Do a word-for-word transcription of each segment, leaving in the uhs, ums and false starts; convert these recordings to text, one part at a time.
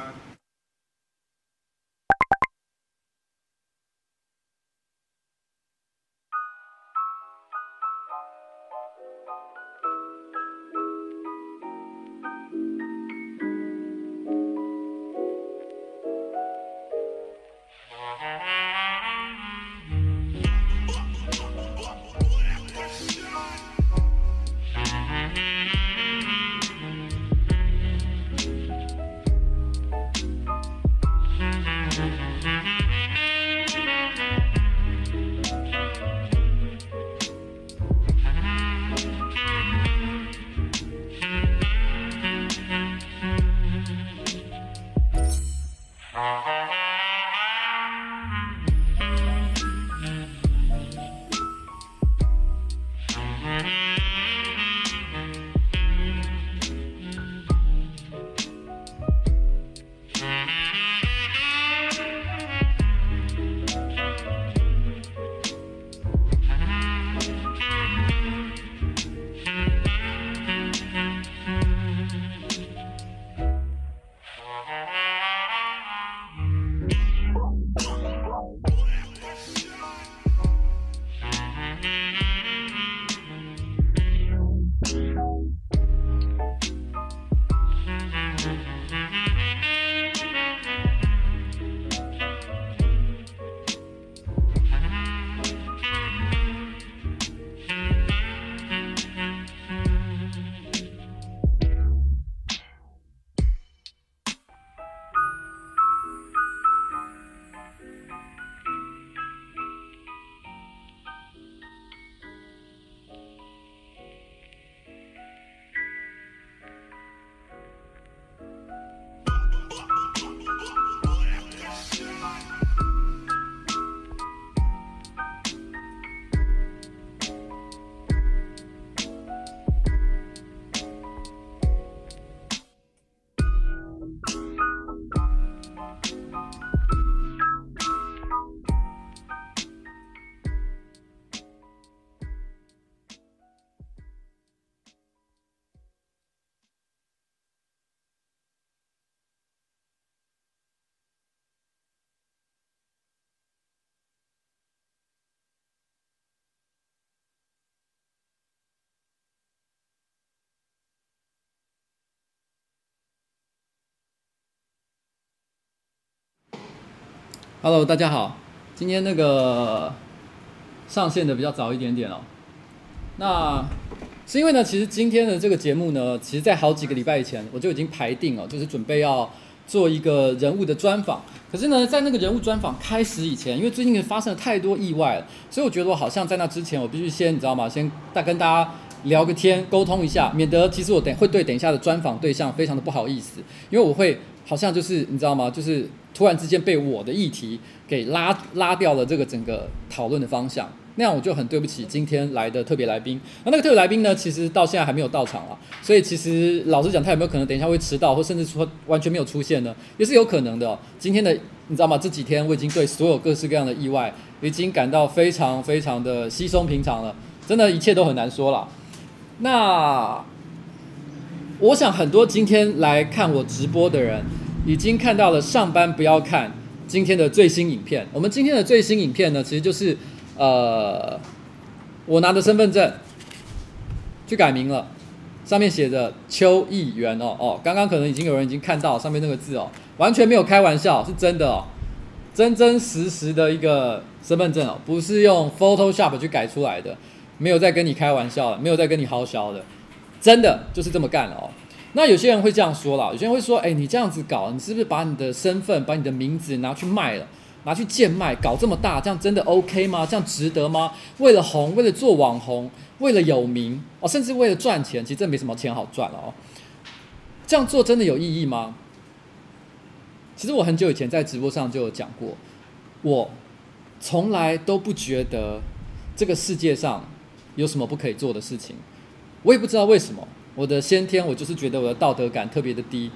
啦。Hello， 大家好。今天那个上线的比较早一点点哦。那是因为呢，其实今天的这个节目呢，其实在好几个礼拜以前我就已经排定了，就是准备要做一个人物的专访。可是呢，在那个人物专访开始以前，因为最近发生了太多意外了，所以我觉得我好像在那之前，我必须先你知道吗？先大跟大家聊个天，沟通一下，免得其实我等会对等一下的专访对象非常的不好意思，因为我会好像就是你知道吗？就是。突然之间被我的议题给拉拉掉了这个整个讨论的方向，那样我就很对不起今天来的特别来宾。那那个特别来宾呢，其实到现在还没有到场啊，所以其实老实讲，他有没有可能等一下会迟到，或甚至说完全没有出现呢？也是有可能的哦。今天的你知道吗？这几天我已经对所有各式各样的意外已经感到非常非常的稀松平常了，真的，一切都很难说啦。那我想很多今天来看我直播的人。已经看到了上班不要看今天的最新影片。我们今天的最新影片呢，其实就是呃，我拿的身份证去改名了，上面写着邱议员哦哦，刚刚可能已经有人已经看到上面那个字哦，完全没有开玩笑，是真的哦，真真实实的一个身份证哦，不是用 Photoshop 去改出来的，没有在跟你开玩笑的，没有在跟你好笑的，真的就是这么干了哦。那有些人会这样说啦，有些人会说，哎，你这样子搞，你是不是把你的身份、把你的名字拿去卖了，拿去贱卖，搞这么大，这样真的 OK 吗？这样值得吗？为了红，为了做网红，为了有名哦，甚至为了赚钱，其实这没什么钱好赚了哦。这样做真的有意义吗？其实我很久以前在直播上就有讲过，我从来都不觉得这个世界上有什么不可以做的事情，我也不知道为什么。我的先天，我就是觉得我的道德感特别的低。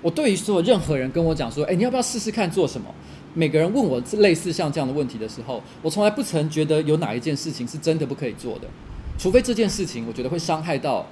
我对于所有任何人跟我讲说，哎，你要不要试试看做什么？每个人问我类似像这样的问题的时候，我从来不曾觉得有哪一件事情是真的不可以做的，除非这件事情我觉得会伤害到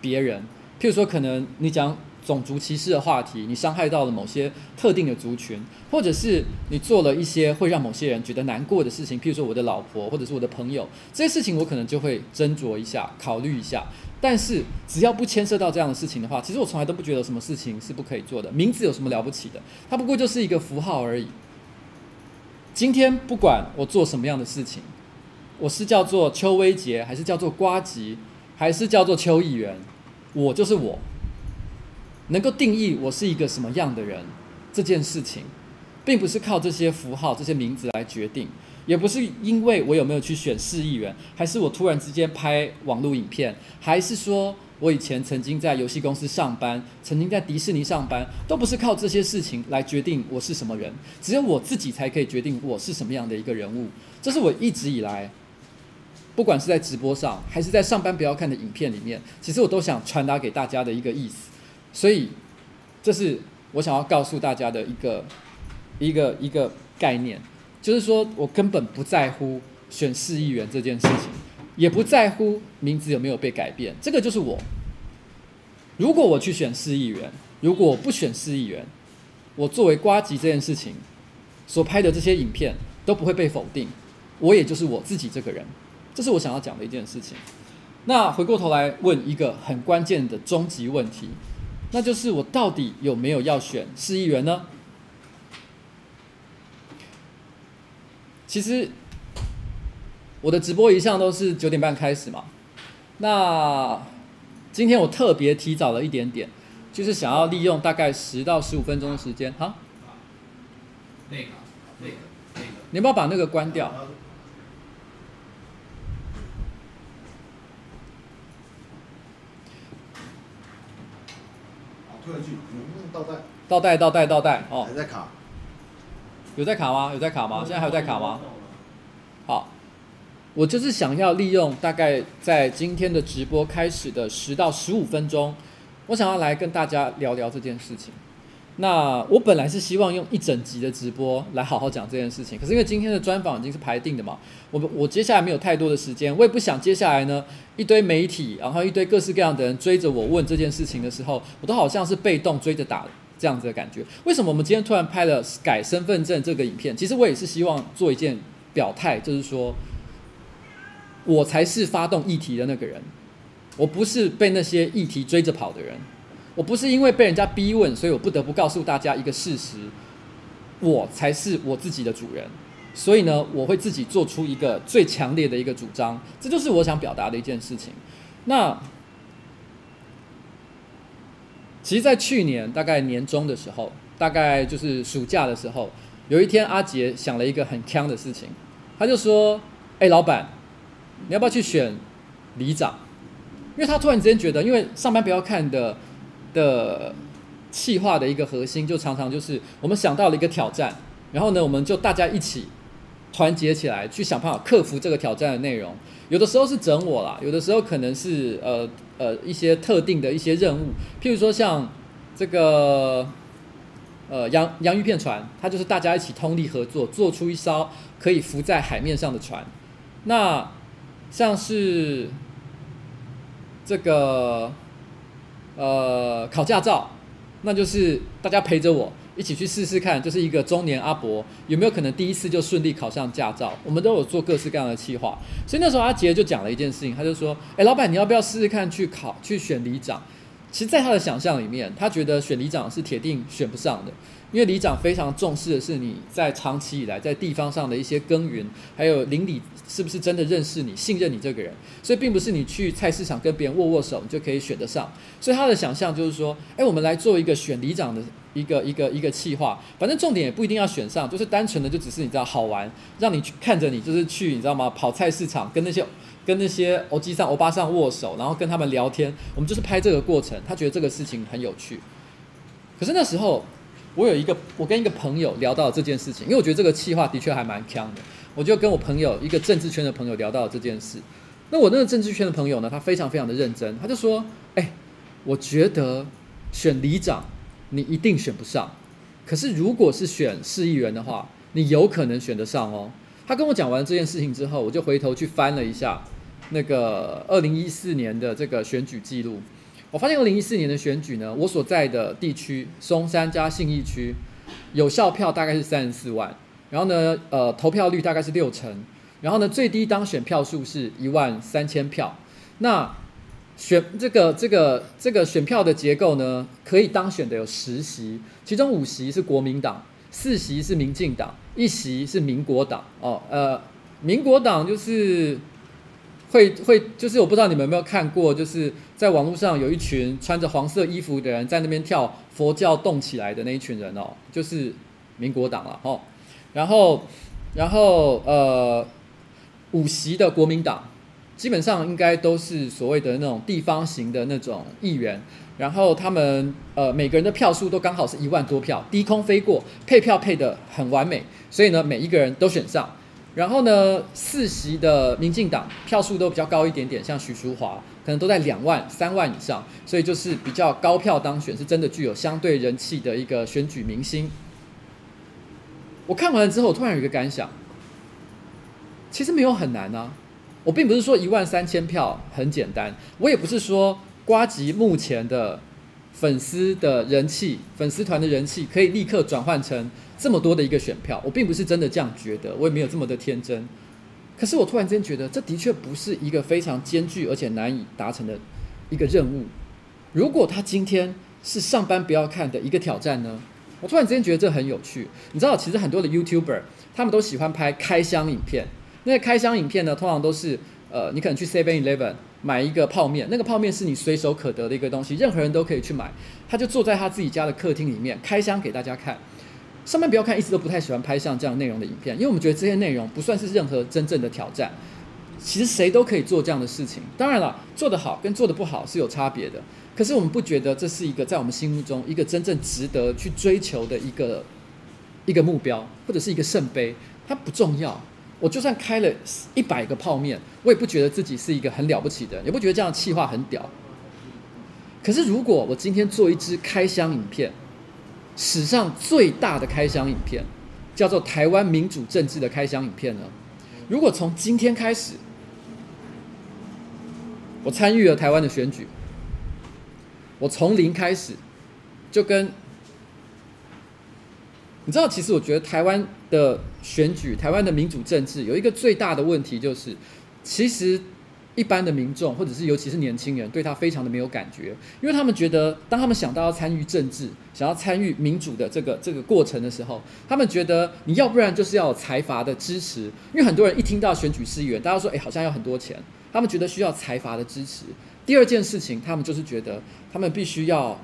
别人。譬如说，可能你讲种族歧视的话题，你伤害到了某些特定的族群，或者是你做了一些会让某些人觉得难过的事情，譬如说我的老婆或者是我的朋友，这些事情我可能就会斟酌一下，考虑一下。但是只要不牵涉到这样的事情的话，其实我从来都不觉得什么事情是不可以做的。名字有什么了不起的？它不过就是一个符号而已。今天不管我做什么样的事情，我是叫做邱威杰，还是叫做呱吉，还是叫做邱议员，我就是我。能够定义我是一个什么样的人，这件事情并不是靠这些符号、这些名字来决定，也不是因为我有没有去选市议员，还是我突然之间拍网络影片，还是说我以前曾经在游戏公司上班，曾经在迪士尼上班，都不是靠这些事情来决定我是什么人。只有我自己才可以决定我是什么样的一个人物。这是我一直以来，不管是在直播上，还是在上班不要看的影片里面，其实我都想传达给大家的一个意思。所以，这是我想要告诉大家的一个一个一个概念，就是说我根本不在乎选市议员这件事情，也不在乎名字有没有被改变，这个就是我。如果我去选市议员，如果我不选市议员，我作为呱吉这件事情所拍的这些影片都不会被否定，我也就是我自己这个人，这是我想要讲的一件事情。那回过头来问一个很关键的终极问题。那就是我到底有没有要选市议员呢？其实我的直播一向都是九点半开始嘛，那今天我特别提早了一点点，就是想要利用大概十到十五分钟的时间。哈，那个那个那个，你要不要把那个关掉？退去，倒带，倒带，倒带，倒带，哦，还在卡，有在卡吗？有在卡吗？现在还有在卡吗？好，我就是想要利用大概在今天的直播开始的十到十五分钟，我想要来跟大家聊聊这件事情。那我本来是希望用一整集的直播来好好讲这件事情，可是因为今天的专访已经是排定的嘛，我我接下来没有太多的时间，我也不想接下来呢一堆媒体，然后一堆各式各样的人追着我问这件事情的时候，我都好像是被动追着打这样子的感觉。为什么我们今天突然拍了改身份证这个影片？其实我也是希望做一件表态，就是说我才是发动议题的那个人，我不是被那些议题追着跑的人。我不是因为被人家逼问，所以我不得不告诉大家一个事实，我才是我自己的主人。所以呢，我会自己做出一个最强烈的一个主张，这就是我想表达的一件事情。那其实在去年大概年中的时候，大概就是暑假的时候，有一天阿杰想了一个很鏘的事情，他就说，哎，老板，你要不要去选里长？因为他突然之间觉得，因为上班不要看的的企划的一个核心，就常常就是我们想到了一个挑战，然后呢，我们就大家一起团结起来，去想办法克服这个挑战的内容。有的时候是整我啦，有的时候可能是呃呃一些特定的一些任务，譬如说像这个呃洋洋芋片船，它就是大家一起通力合作，做出一艘可以浮在海面上的船。那像是这个。呃，考驾照，那就是大家陪着我一起去试试看，就是一个中年阿伯有没有可能第一次就顺利考上驾照。我们都有做各式各样的企划，所以那时候阿杰就讲了一件事情，他就说：“哎，老板，你要不要试试看去考去选里长？”其实，在他的想象里面，他觉得选里长是铁定选不上的，因为里长非常重视的是你在长期以来在地方上的一些耕耘，还有邻里是不是真的认识你、信任你这个人，所以并不是你去菜市场跟别人握握手你就可以选得上。所以他的想象就是说，哎，我们来做一个选里长的一个一个一个企划，反正重点也不一定要选上，就是单纯的就只是你知道好玩，让你去看着你就是去你知道吗？跑菜市场跟那些。跟那些欧基上、欧巴上握手，然后跟他们聊天，我们就是拍这个过程。他觉得这个事情很有趣。可是那时候，我有一个，我跟一个朋友聊到这件事情，因为我觉得这个企划的确还蛮强的。我就跟我朋友，一个政治圈的朋友聊到这件事。那我那个政治圈的朋友呢，他非常非常的认真，他就说：“哎，我觉得选里长你一定选不上，可是如果是选市议员的话，你有可能选得上哦。”他跟我讲完这件事情之后，我就回头去翻了一下那个二零一四年的这个选举记录，我发现二零一四年的选举呢，我所在的地区松山加信义区有效票大概是三十四万，然后呢，呃，投票率大概是六成，然后呢，最低当选票数是一万三千票。那选这个这个这个选票的结构呢，可以当选的有十席，其中五席是国民党，四席是民进党，一席是民国党。哦，呃，民国党就是。会会就是我不知道你们有没有看过，就是在网络上有一群穿着黄色衣服的人在那边跳佛教动起来的那一群人哦，就是民国党了哦。然后然后呃，五席的国民党基本上应该都是所谓的那种地方型的那种议员，然后他们呃每个人的票数都刚好是一万多票，低空飞过，配票配得很完美，所以呢每一个人都选上。然后呢，四席的民进党票数都比较高一点点，像许淑华可能都在两万、三万以上，所以就是比较高票当选，是真的具有相对人气的一个选举明星。我看完了之后，我突然有一个感想，其实没有很难啊。我并不是说一万三千票很简单，我也不是说呱吉目前的粉丝的人气、粉丝团的人气可以立刻转换成这么多的一个选票，我并不是真的这样觉得，我也没有这么的天真。可是我突然间觉得，这的确不是一个非常艰巨而且难以达成的一个任务。如果他今天是上班不要看的一个挑战呢？我突然间觉得这很有趣。你知道，其实很多的 YouTuber 他们都喜欢拍开箱影片。那开箱影片呢，通常都是呃，你可能去 seven eleven 买一个泡面，那个泡面是你随手可得的一个东西，任何人都可以去买。他就坐在他自己家的客厅里面开箱给大家看。上班不要看一直都不太喜欢拍像这样内容的影片，因为我们觉得这些内容不算是任何真正的挑战。其实谁都可以做这样的事情，当然了，做得好跟做得不好是有差别的。可是我们不觉得这是一个在我们心目中一个真正值得去追求的一个一个目标，或者是一个圣杯，它不重要。我就算开了一百个泡面，我也不觉得自己是一个很了不起的人，也不觉得这样的企划很屌。可是如果我今天做一支开箱影片，史上最大的开箱影片，叫做台湾民主政治的开箱影片呢，如果从今天开始我参与了台湾的选举，我从零开始，就跟你知道，其实我觉得台湾的选举，台湾的民主政治有一个最大的问题，就是其实一般的民众，或者是尤其是年轻人，对他非常的没有感觉，因为他们觉得，当他们想到要参与政治、想要参与民主的这个这个过程的时候，他们觉得你要不然就是要有财阀的支持，因为很多人一听到选举市议员，大家说，哎，好像要很多钱，他们觉得需要财阀的支持。第二件事情，他们就是觉得他们必须要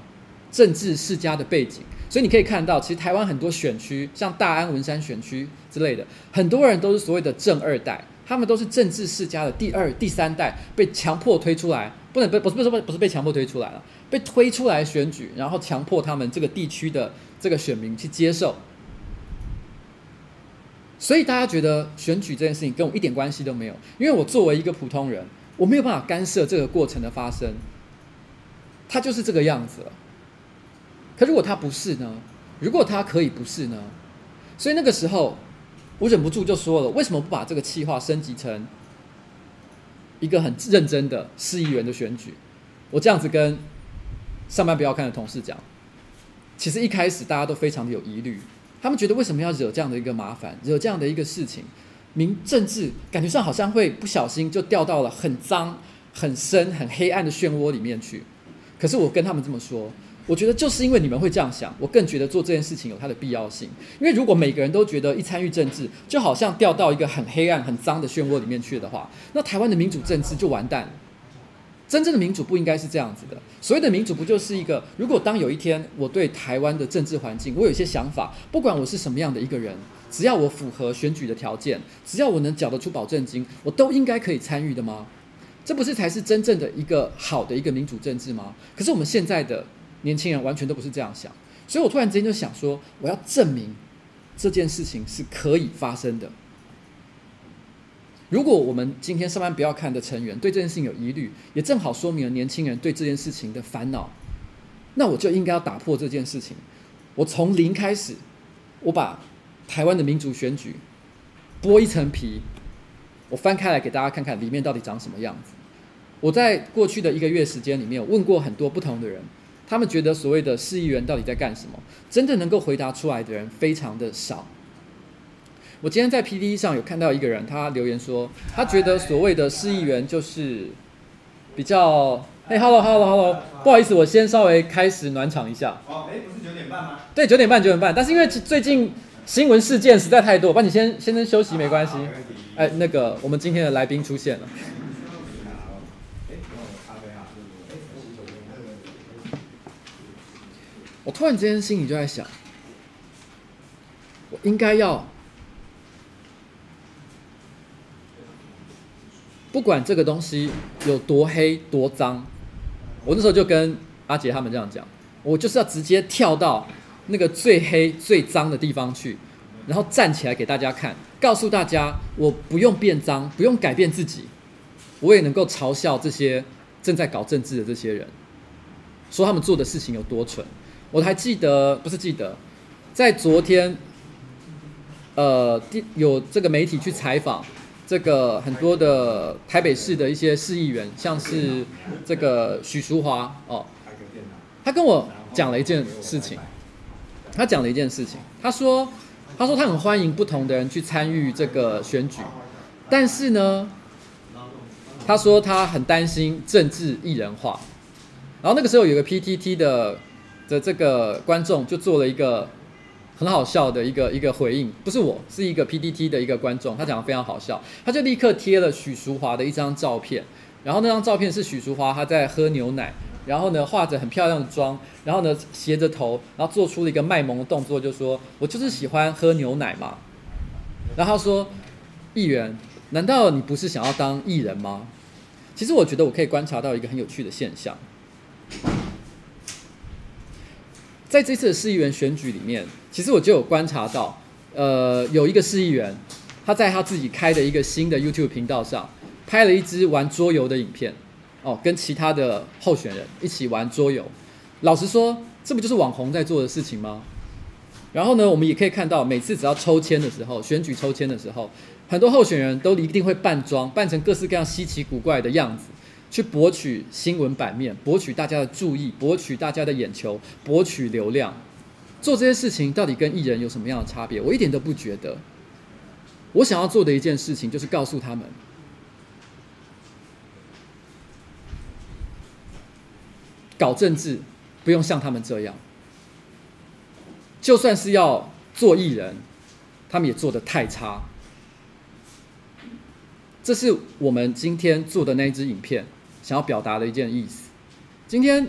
政治世家的背景。所以你可以看到，其实台湾很多选区，像大安文山选区之类的，很多人都是所谓的正二代。他们都是政治世家的第二、第三代，被强迫推出来，不能被不是不是不是被强迫推出来了，被推出来选举，然后强迫他们这个地区的这个选民去接受。所以大家觉得选举这件事情跟我一点关系都没有，因为我作为一个普通人，我没有办法干涉这个过程的发生，它就是这个样子了。可如果它不是呢？如果它可以不是呢？所以那个时候，我忍不住就说了，为什么不把这个企划升级成一个很认真的市议员的选举？我这样子跟上班不要看的同事讲，其实一开始大家都非常的有疑虑，他们觉得为什么要惹这样的一个麻烦，惹这样的一个事情，民政治感觉上好像会不小心就掉到了很脏、很深、很黑暗的漩涡里面去。可是我跟他们这么说，我觉得就是因为你们会这样想，我更觉得做这件事情有它的必要性。因为如果每个人都觉得一参与政治就好像掉到一个很黑暗、很脏的漩涡里面去的话，那台湾的民主政治就完蛋了。真正的民主不应该是这样子的。所谓的民主，不就是一个，如果当有一天我对台湾的政治环境我有一些想法，不管我是什么样的一个人，只要我符合选举的条件，只要我能缴得出保证金，我都应该可以参与的吗？这不是才是真正的一个好的一个民主政治吗？可是我们现在的年轻人完全都不是这样想，所以我突然之间就想说，我要证明这件事情是可以发生的。如果我们今天上班不要看的成员对这件事情有疑虑，也正好说明了年轻人对这件事情的烦恼，那我就应该要打破这件事情。我从零开始，我把台湾的民主选举剥一层皮，我翻开来给大家看看里面到底长什么样子。我在过去的一个月时间里面，我问过很多不同的人，他们觉得所谓的市议员到底在干什么，真的能够回答出来的人非常的少。我今天在 P D E 上有看到一个人，他留言说，他觉得所谓的市议员就是比较……哎 ，hello hello hello， 不好意思，我先稍微开始暖场一下。哦，哎，不是九点半吗？对，九点半，九点半。但是因为最近新闻事件实在太多，帮你先先休息没关系。哎，那个我们今天的来宾出现了。 我突然之间心里就在想，我应该要不管这个东西有多黑多脏，我那时候就跟阿杰他们这样讲，我就是要直接跳到那个最黑最脏的地方去，然后站起来给大家看，告诉大家我不用变脏，不用改变自己，我也能够嘲笑这些正在搞政治的这些人，说他们做的事情有多蠢。 我还记得，不是记得，在昨天，呃，有这个媒体去采访这个很多的台北市的一些市议员，像是这个许淑华哦，他跟我讲了一件事情，他讲了一件事情，他说，他说他很欢迎不同的人去参与这个选举，但是呢，他说他很担心政治艺人化，然后那个时候有个 P T T 的。 的这个观众就做了一个很好笑的一个一个回应，不是我，是一个 P D T 的一个观众，他讲的非常好笑，他就立刻贴了许淑华的一张照片，然后那张照片是许淑华她在喝牛奶，然后呢化着很漂亮的妆，然后呢斜着头，然后做出了一个卖萌的动作，就说我就是喜欢喝牛奶嘛。然后他说，议员，难道你不是想要当艺人吗？其实我觉得我可以观察到一个很有趣的现象。 在这次的市议员选举里面，其实我就有观察到，呃，有一个市议员，他在他自己开的一个新的 YouTube 频道上，拍了一支玩桌游的影片，哦，跟其他的候选人一起玩桌游。老实说，这不就是网红在做的事情吗？然后呢，我们也可以看到，每次只要抽签的时候，选举抽签的时候，很多候选人都一定会扮装，扮成各式各样稀奇古怪的样子。 去博取新闻版面，博取大家的注意，博取大家的眼球，博取流量，做这些事情到底跟艺人有什么样的差别？我一点都不觉得。我想要做的一件事情就是告诉他们，搞政治不用像他们这样，就算是要做艺人，他们也做得太差。这是我们今天做的那一支影片。 想要表达的一件意思。今天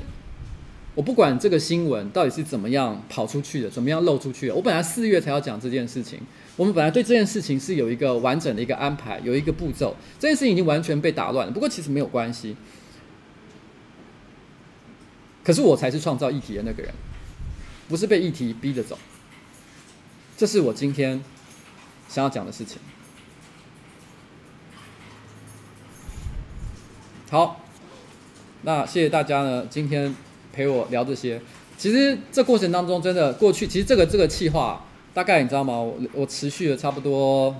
我不管这个新闻到底是怎么样跑出去的，怎么样漏出去的。我本来四月才要讲这件事情，我们本来对这件事情是有一个完整的一个安排，有一个步骤。这件事情已经完全被打乱了，不过其实没有关系。可是我才是创造议题的那个人，不是被议题逼着走。这是我今天想要讲的事情。好。 那谢谢大家呢，今天陪我聊这些。其实这过程当中，真的过去，其实这个这个企划，大概你知道吗？我我持续了差不多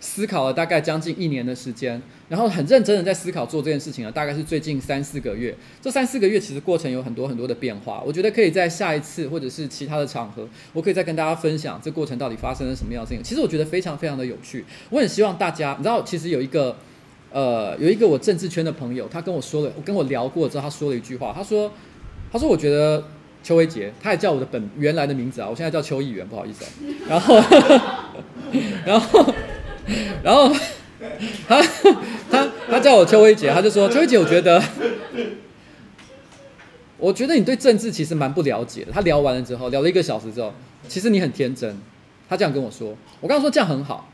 思考了大概将近一年的时间，然后很认真的在思考做这件事情了，大概是最近三四个月。这三四个月其实过程有很多很多的变化，我觉得可以在下一次或者是其他的场合，我可以再跟大家分享这过程到底发生了什么样的事情。其实我觉得非常非常的有趣，我很希望大家，你知道，其实有一个。 呃，有一个我政治圈的朋友，他跟我说了，我跟我聊过之后，他说了一句话，他说，他说我觉得邱威杰，他也叫我的本原来的名字啊，我现在叫邱议员，不好意思、啊。然后，然后，然后，他他他叫我邱威杰，他就说邱威杰，我觉得，我觉得你对政治其实蛮不了解的。他聊完了之后，聊了一个小时之后，其实你很天真。他这样跟我说，我刚刚说这样很好，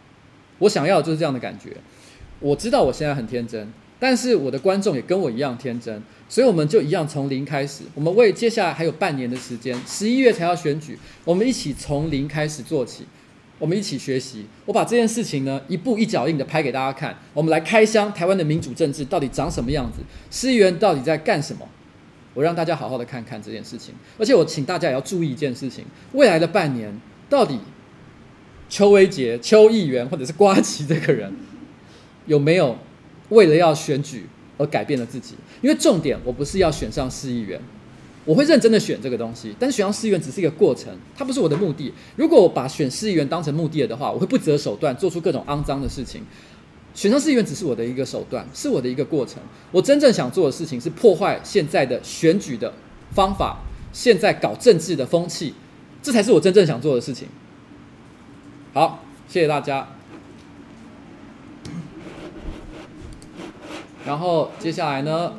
我想要的就是这样的感觉。 我知道我现在很天真，但是我的观众也跟我一样天真，所以我们就一样从零开始。我们为接下来还有半年的时间，十一月才要选举，我们一起从零开始做起，我们一起学习。我把这件事情呢一步一脚印的拍给大家看，我们来开箱台湾的民主政治到底长什么样子，市议员到底在干什么。我让大家好好的看看这件事情，而且我请大家也要注意一件事情：未来的半年到底邱威杰、邱议员或者是呱吉这个人。 有没有为了要选举而改变了自己。因为重点我不是要选上市议员，我会认真的选这个东西，但是选上市议员只是一个过程，它不是我的目的。如果我把选市议员当成目的的话，我会不择手段做出各种肮脏的事情。选上市议员只是我的一个手段，是我的一个过程。我真正想做的事情是破坏现在的选举的方法，现在搞政治的风气，这才是我真正想做的事情。好，谢谢大家。然后接下来呢？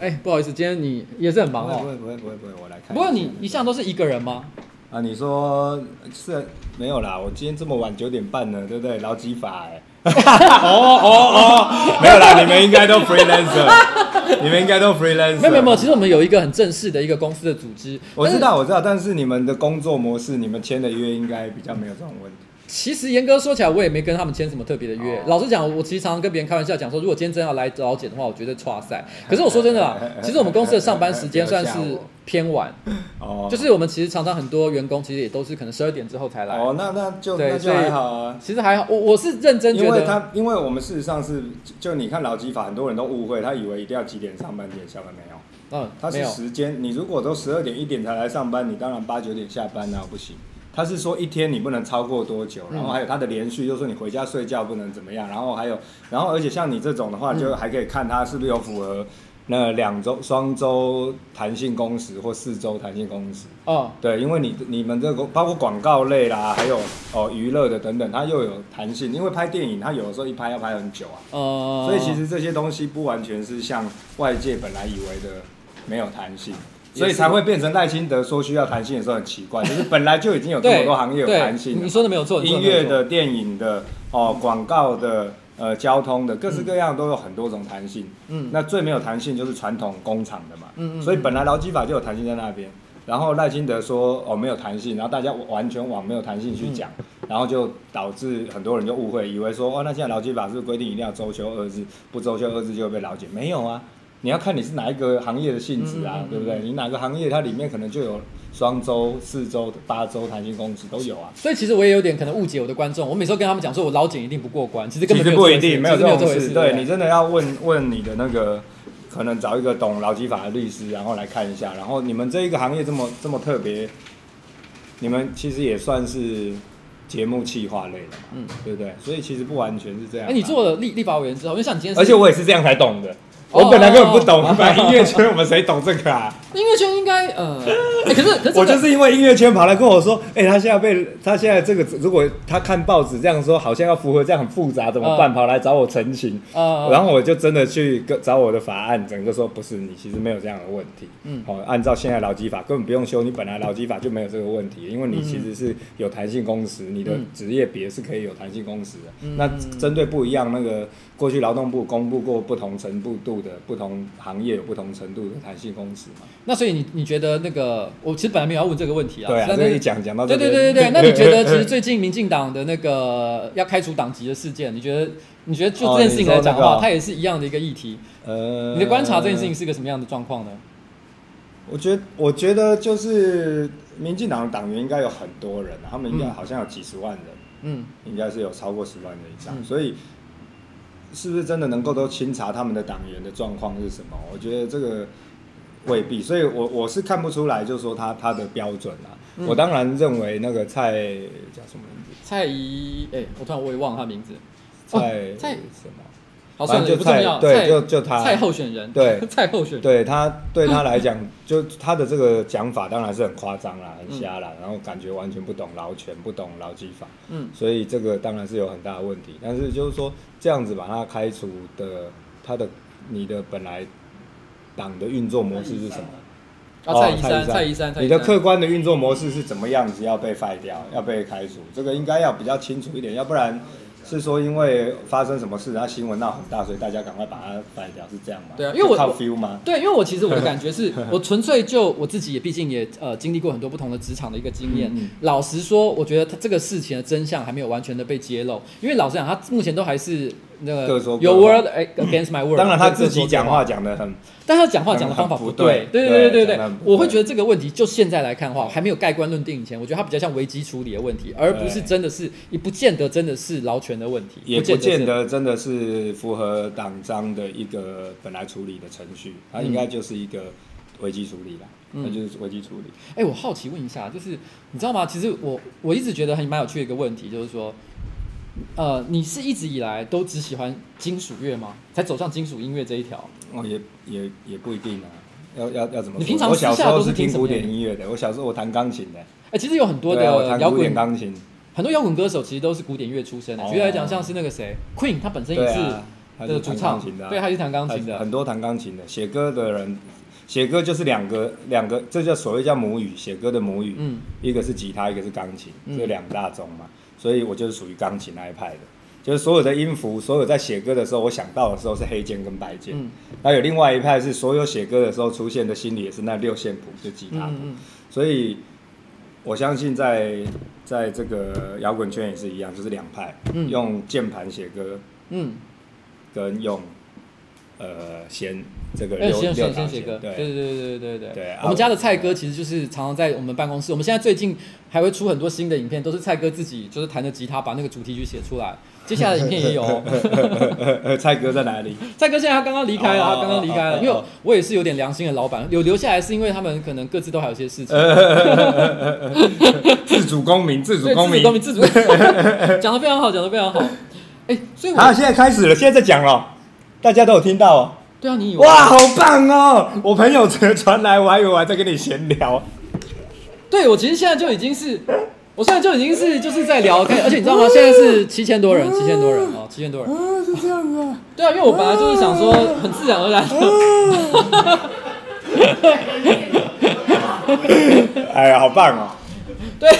哎、欸，不好意思，今天你也是很忙哦。不会不会不会不会，我来看。不过你一向都是一个人吗？啊，你说是没有啦，我今天这么晚九点半呢，对不对？劳基法哎、欸。哦哦哦，没有啦，你们应该都 freelancer， 你们应该都 freelancer。没有没有没有，其实我们有一个很正式的一个公司的组织。我知道我知道，但是你们的工作模式，你们签的约应该比较没有这种问题。其实严格说起来，我也没跟他们签什么特别的约。Oh. 老实讲，我其实常常跟别人开玩笑讲说，如果今天真要来老姐的话，我觉得剉赛。可是我说真的啊，其实我们公司的上班时间算是偏晚，哦， oh. 就是我们其实常常很多员工其实也都是可能十二点之后才来。哦、oh, ，那那就那就还好啊。其实还好，我我是认真觉得，因为他因为我们事实上是就你看劳基法，很多人都误会，他以为一定要几点上班，几点下班没有。嗯，他是时间，你如果都十二点一点才来上班，你当然八九点下班啊，不行。他是说一天你不能超过多久，然后还有他的连续，就是说你回家睡觉不能怎么样，然后还有，然后而且像你这种的话，就还可以看他是不是有符合那两周、双周弹性工时或四周弹性工时。哦，对，因为你你们这个包括广告类啦，还有哦娱乐的等等，它又有弹性，因为拍电影它有的时候一拍要拍很久啊。哦，所以其实这些东西不完全是像外界本来以为的没有弹性。所以才会变成赖清德说需要弹性的时候很奇怪，就是本来就已经有这么多行业有弹性了。你说的没有错，音乐的、电影的、哦广告的、呃交通的，各式各样都有很多种弹性。嗯，那最没有弹性就是传统工厂的嘛。嗯， 嗯， 嗯，所以本来劳基法就有弹性在那边，然后赖清德说哦没有弹性，然后大家完全往没有弹性去讲，嗯、然后就导致很多人就误会，以为说哦那现在劳基法是不是规定一定要周休二日，不周休二日就会被劳检？没有啊。你要看你是哪一个行业的性质啊，嗯嗯嗯嗯对不对？你哪个行业它里面可能就有双周、四周、八周弹性工时都有啊。所以其实我也有点可能误解我的观众，我每次都跟他们讲说我劳检一定不过关，其实根本就不一定，没有这种事。对， 对你真的要问问你的那个，可能找一个懂劳基法的律师，然后来看一下。然后你们这一个行业这么这么特别，你们其实也算是。节目企划类的嘛，嗯，对不对？所以其实不完全是这样。哎、欸，你做了立立法委员之后，就像你今天，而且我也是这样才懂的。哦、我本来根本不懂，哦、本来音乐圈我们谁懂这个啊？音乐圈应该呃，欸、可是可是、這個、我就是因为音乐圈跑来跟我说，哎、欸，他现在被他现在这个，如果他看报纸这样说，好像要符合这样很复杂，怎么办？呃、跑来找我澄清，呃、然后我就真的去找我的法案，整个说不是你，其实没有这样的问题。嗯，哦，按照现在劳基法根本不用修，你本来劳基法就没有这个问题，因为你其实是有弹性工时。你的职业别是可以有弹性工时的，嗯、那针对不一样那个过去劳动部公布过不同程度的不同行业有不同程度的弹性工时嘛？那所以你你觉得那个我其实本来没有要问这个问题啊，对啊，这一讲讲到这边对对对对对，那你觉得其实最近民进党的那个要开除党籍的事件，你觉得你觉得就这件事情来讲的话，哦那個、它也是一样的一个议题。呃，你的观察这件事情是一个什么样的状况呢？我觉得我觉得就是。民进党党员应该有很多人、啊，他们应该好像有几十万人，嗯，应该是有超过十万人以上，嗯、所以是不是真的能够都清查他们的党员的状况是什么？我觉得这个未必，所以我我是看不出来，就说他他的标准啊。嗯、我当然认为那个蔡叫什么名字？蔡宜，哎、欸，我突然我也忘了他名字，蔡蔡、哦、什么？好，反正就蔡，对，就就他蔡候选人，对，蔡候选人，对他对他来讲，就他的这个讲法当然是很夸张啦，很瞎啦，然后感觉完全不懂劳权，不懂劳基法，嗯，所以这个当然是有很大的问题。但是就是说，这样子把他开除的，他的你的本来党的运作模式是什么？啊，蔡宜珊，蔡宜珊，你的客观的运作模式是怎么样子要被废掉，要被开除？这个应该要比较清楚一点，要不然。是说因为发生什么事，然后新闻闹很大，所以大家赶快把它摆掉，是这样吗？对啊，因为我靠 feel 吗？对，因为我其实我的感觉是，我纯粹就我自己也毕竟也呃经历过很多不同的职场的一个经验。嗯嗯老实说，我觉得他这个事情的真相还没有完全的被揭露，因为老实讲，他目前都还是那个 your word against my word。当然他自己讲话讲的很，但他讲话讲的方法不对。对对对对对，我会觉得这个问题就现在来看的话，还没有盖棺论定以前，我觉得它比较像危机处理的问题，而不是真的是也不见得真的是劳权。的问题也不见得真的是符合党章的一个本来处理的程序，它应该就是一个危机处理啦，那、嗯、就是危机处理。哎、欸，我好奇问一下，就是你知道吗？其实我我一直觉得很蛮有趣的一个问题，就是说，呃，你是一直以来都只喜欢金属乐吗？才走上金属音乐这一条？哦，也也也不一定啊，要要要怎么說？你平常我小时候是听古典音乐的，我小时候我弹钢琴的。哎、欸，其实有很多的摇滚钢琴。很多摇滚歌手其实都是古典乐出身的，举例来讲，像是那个谁 ，Queen， 他本身也是的主唱，对，他也是弹钢琴的，很多弹钢琴的，写歌的人，写歌就是两个两个，这叫所谓叫母语，写歌的母语，嗯，一个是吉他，一个是钢琴，这两大种嘛，所以我就是属于钢琴那一派的，就是所有的音符，所有在写歌的时候，我想到的时候是黑键跟白键，嗯，然后有另外一派是所有写歌的时候出现的心理也是那六线谱，就吉他谱，所以我相信在。在这个摇滚圈也是一样，就是两派，嗯、用键盘写歌，嗯，跟用呃弦这个六弦弦写歌，对对对对对对对。我们家的蔡哥其实就是常常在我们办公室，我们现在最近还会出很多新的影片，都是蔡哥自己就是弹着吉他把那个主题曲写出来。接下来的影片也有、哦，蔡哥在哪里？蔡哥现在他刚刚离开了，哦、他刚刚离开了，哦、因为我也是有点良心的老板，有留下来是因为他们可能各自都还有些事情。自主公民，自主公民，自主公民，讲得非常好，讲得非常好。哎、欸，所以我啊，现在开始了，现在在讲了，大家都有听到哦。对啊，你以为哇，好棒哦！我朋友传来，我还以为我还在跟你闲聊。对，我其实现在就已经是。我现在就已经是就是在聊，而且你知道吗？现在是七千多人，七千多人哦，七千多人。啊，是这样子啊。对啊，因为我本来就是想说，很自然而然的。哎呀，好棒哦！对，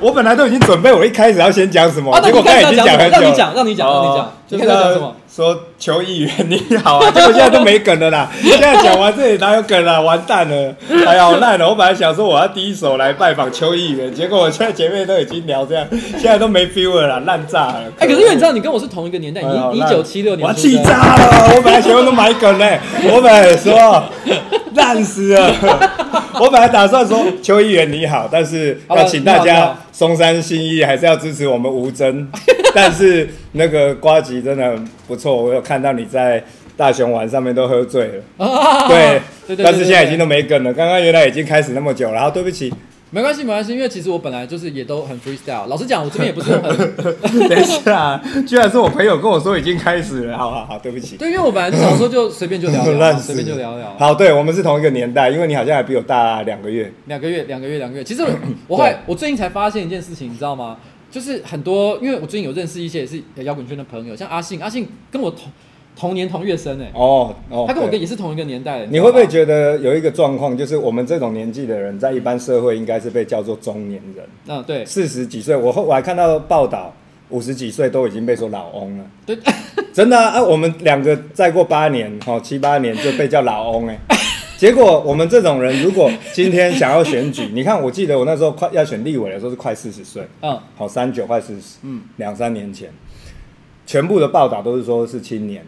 我本来都已经准备，我一开始要先讲什么，结果刚才已经讲很久。让你讲，让你讲，让你讲。就是讲什么？说求议员你好啊，结果现在都没梗了啦。现在讲完这里哪有梗啊？完蛋了！哎呀，好烂了！我本来想说我要第一手来拜访邱议员，结果我现在前面都已经聊这样，现在都没 feel 了啦，烂炸了。哎、欸，可是因为你知道你跟我是同一个年代，你一九七六年，我气炸了！我本来前面都买梗嘞，我本来说烂死了，我本来打算说邱议员你好，但是要请大家松山信义还是要支持我们吴峥。但是那个呱吉真的不错，我有看到你在大雄丸上面都喝醉了，啊、对，對對對對但是现在已经都没梗了。刚刚原来已经开始那么久了，然后对不起，没关系没关系，因为其实我本来就是也都很 freestyle。老实讲，我这边也不是很，等一下，居然是我朋友跟我说已经开始了，好好好，对不起。对，因为我本来就想说就随便就聊聊，随便就聊聊。好，对我们是同一个年代，因为你好像还比我大两个月，两个月，两个月，两个月。其实我后来我最近才发现一件事情，你知道吗？就是很多，因为我最近有认识一些也是摇滚圈的朋友，像阿信，阿信跟我同同年同月生哎，哦哦，他跟我也是同一个年代的。你会不会觉得有一个状况，就是我们这种年纪的人，在一般社会应该是被叫做中年人？嗯，对，四十几岁，我我还看到报道，五十几岁都已经被说老翁了。对，真的 啊, 啊，我们两个再过八年，哦，七八年就被叫老翁哎。结果我们这种人，如果今天想要选举，你看，我记得我那时候快要选立委的时候是快四十岁，嗯，好三九快四十，嗯，两三年前，全部的报道都是说是青年，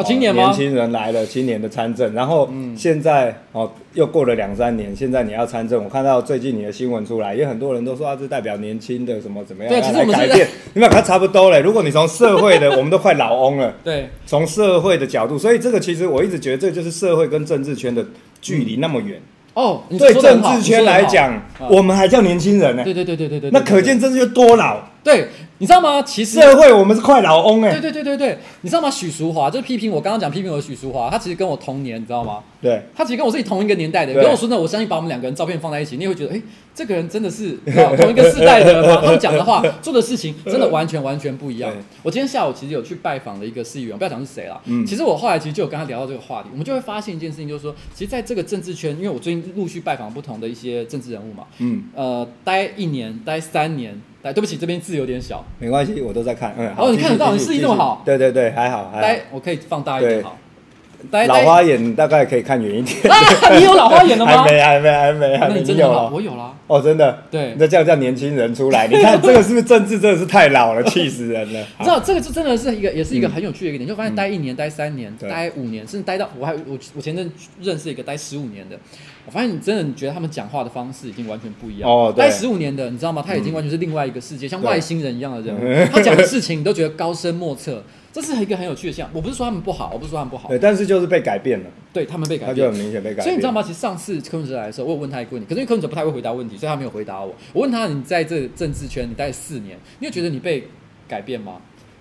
哦，今年吗？年轻人来了，今年的参政，然后现在、嗯、哦，又过了两三年，现在你要参政，我看到最近你的新闻出来，也很多人都说啊，这代表年轻的什么怎么样，对，其实我们改变，你们看差不多嘞。如果你从社会的，我们都快老翁了，对，从社会的角度，所以这个其实我一直觉得，这就是社会跟政治圈的距离那么远。嗯哦，对政治圈来讲，啊、我们还叫年轻人呢、欸。对对对对对对。那可见政治圈多老。对，你知道吗？其实社会我们是快老翁哎、欸。对对对对对，你知道吗？许淑华就是批评我刚刚讲批评我的许淑华，他其实跟我同年，你知道吗？对。他其实跟我自己同一个年代的。跟我说呢，我相信把我们两个人照片放在一起，你会觉得，哎、欸，这个人真的是同一个世代的。他们讲的话、做的事情，真的完全完全不一样。我今天下午其实有去拜访了一个市议员，不要讲是谁啦。嗯。其实我后来其实就有跟他聊到这个话题，我们就会发现一件事情，就是说，其实在这个政治圈，因为我最近陆续拜访不同的一些政治人物嘛，嗯，呃，待一年，待三年，待，对不起，这边字有点小，没关系，我都在看，嗯，好，哦，你看得到，你视力这么好，对对对，还好，还好，待，我可以放大一点，好，待老花眼大概可以看远一点，啊，你有老花眼了吗？还没，还没，还没，还没，那你真的有，我有啦，哦，真的，对，那叫叫年轻人出来，你看这个是不是政治真的是太老了，气死人了，你知道这个就真的是一个，也是一个很有趣的一个点，就发现待一年、待三年、待五年，甚至待到我还我我前阵认识一个待十五年的。我发现你真的觉得他们讲话的方式已经完全不一样了。待十五年的，你知道吗？他已经完全是另外一个世界，嗯、像外星人一样的人。他讲的事情你都觉得高深莫测，这是一个很有趣的现象。我不是说他们不好，我不是说他们不好，对，但是就是被改变了。对他们被改变，他就很明显被改变。所以你知道吗？其实上次柯文哲来的时候，我有问他一个问题，可是因为柯文哲不太会回答问题，所以他没有回答我。我问他：“你在这政治圈你待四年，你有觉得你被改变吗？”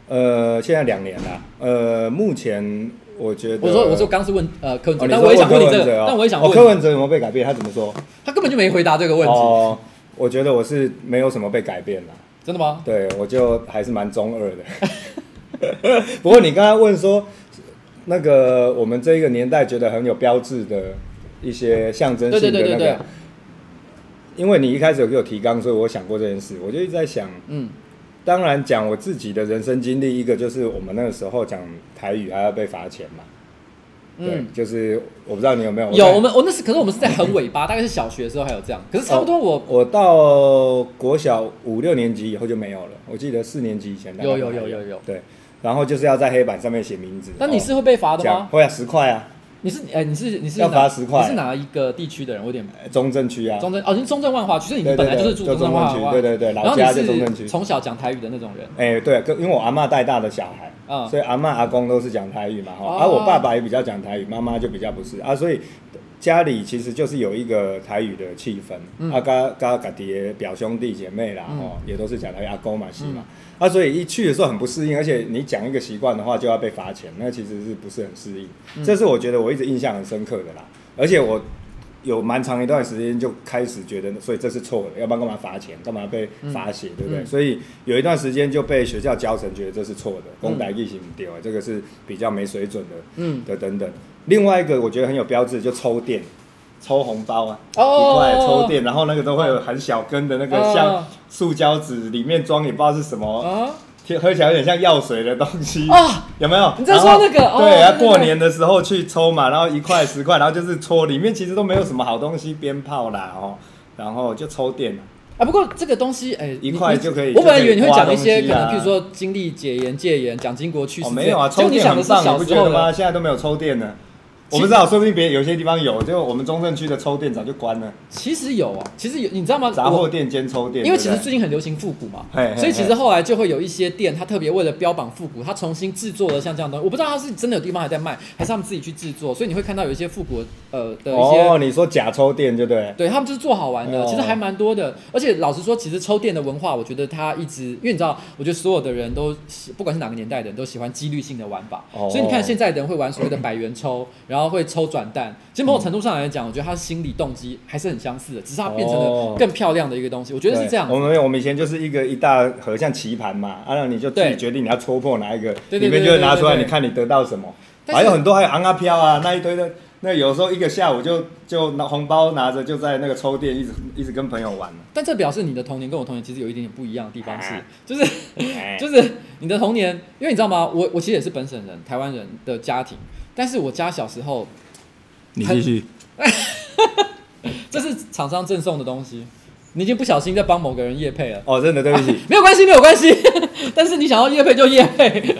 呃，现在两年了。呃，目前。我觉得，我说我说刚是问呃柯文哲，但我也想问你这个，但我也想问柯文哲有没有被改变？他怎么说？他根本就没回答这个问题。哦，我觉得我是没有什么被改变啦。真的吗？对，我就还是蛮中二的。不过你刚才问说，那个我们这一个年代觉得很有标志的一些象征性的那个，因为你一开始有给我提纲，所以我想过这件事，我就一直在想，嗯。当然讲我自己的人生经历，一个就是我们那个时候讲台语还要被罚钱嘛，嗯、对，就是我不知道你有没有有我们我那是可是我们是在很尾巴，大概是小学的时候还有这样，可是差不多我、哦、我到国小五六年级以后就没有了，我记得四年级以前有有有有有对，然后就是要在黑板上面写名字，那你是会被罚的吗？会啊，十块啊。你是哎、欸，你是你是要罚十块，你是哪一个地区的人？我有点中正区啊，中正哦，你是中正万华区，所以你本来就是住中正万华区，对对对，老家就中正区。从小讲台语的那种人，哎、欸，对，因为我阿嬤带大的小孩，嗯、所以阿嬤阿公都是讲台语嘛，哈、哦，而、啊、我爸爸也比较讲台语，妈妈就比较不是啊，所以家里其实就是有一个台语的气氛，嗯、啊，跟跟家己的表兄弟姐妹啦，哦、嗯，也都是讲台语，阿公嘛是嘛，嗯、啊，所以一去的时候很不适应，而且你讲一个习惯的话就要被罚钱，那其实是不是很适应？嗯、这是我觉得我。我一直印象很深刻的啦，而且我有蛮长一段时间就开始觉得，所以这是错的，要不然干嘛罚钱，干嘛被罚写，嗯、对不对？嗯、所以有一段时间就被学校教成觉得这是错的，公台一行丢，这个是比较没水准的，嗯，的等等。另外一个我觉得很有标志，就抽电、抽红包啊，哦、一块抽电，然后那个都会有很小根的那个像塑胶纸，里面装也不知道是什么。哦喝起来有点像药水的东西啊，有没有？你在说那个？对，然后过年的时候去抽嘛，然后一块十块，然后就是搓，里面其实都没有什么好东西，鞭炮啦，哦，然后就抽电了啊。不过这个东西，哎，一块就可以。我本来以为你会讲一些，可能譬如说经历解严、戒严、蒋经国去世，没有啊，抽电很棒，你不觉得吗？现在都没有抽电了。我不知道，说不定别有些地方有，就我们中正区的抽店早就关了。其实有啊，其实有，你知道吗？杂货店兼抽店，因为其实最近很流行复古嘛，嘿嘿嘿所以其实后来就会有一些店，他特别为了标榜复古，他重新制作了像这样的东西。我不知道他是真的有地方还在卖，还是他们自己去制作，所以你会看到有一些复古呃的一些。哦，你说假抽店就对。对他们就是做好玩的，哦、其实还蛮多的。而且老实说，其实抽店的文化，我觉得他一直，因为你知道，我觉得所有的人都不管是哪个年代的人都喜欢几率性的玩法，哦、所以你看现在人会玩所谓的百元抽，然后。然后会抽转蛋，其实某种程度上来讲，我觉得他心理动机还是很相似的，只是它变成了更漂亮的一个东西。我觉得是这样。我们我们以前就是一个一大盒像棋盘嘛，啊，然后你就自己决定你要戳破哪一个，里面就拿出来，你看你得到什么。还有很多还有昂啊飘啊那一堆的，那有时候一个下午就就拿红包拿着就在那个抽店一直一直跟朋友玩。但这表示你的童年跟我童年其实有一点点不一样的地方是，就是就是你的童年，因为你知道吗？我我其实也是本省人，台湾人的家庭。但是我家小时候，你继续，这是厂商赠送的东西，你已经不小心在帮某个人业配了。哦，真的对不起、啊，没有关系，没有关系。但是你想要业配就业配。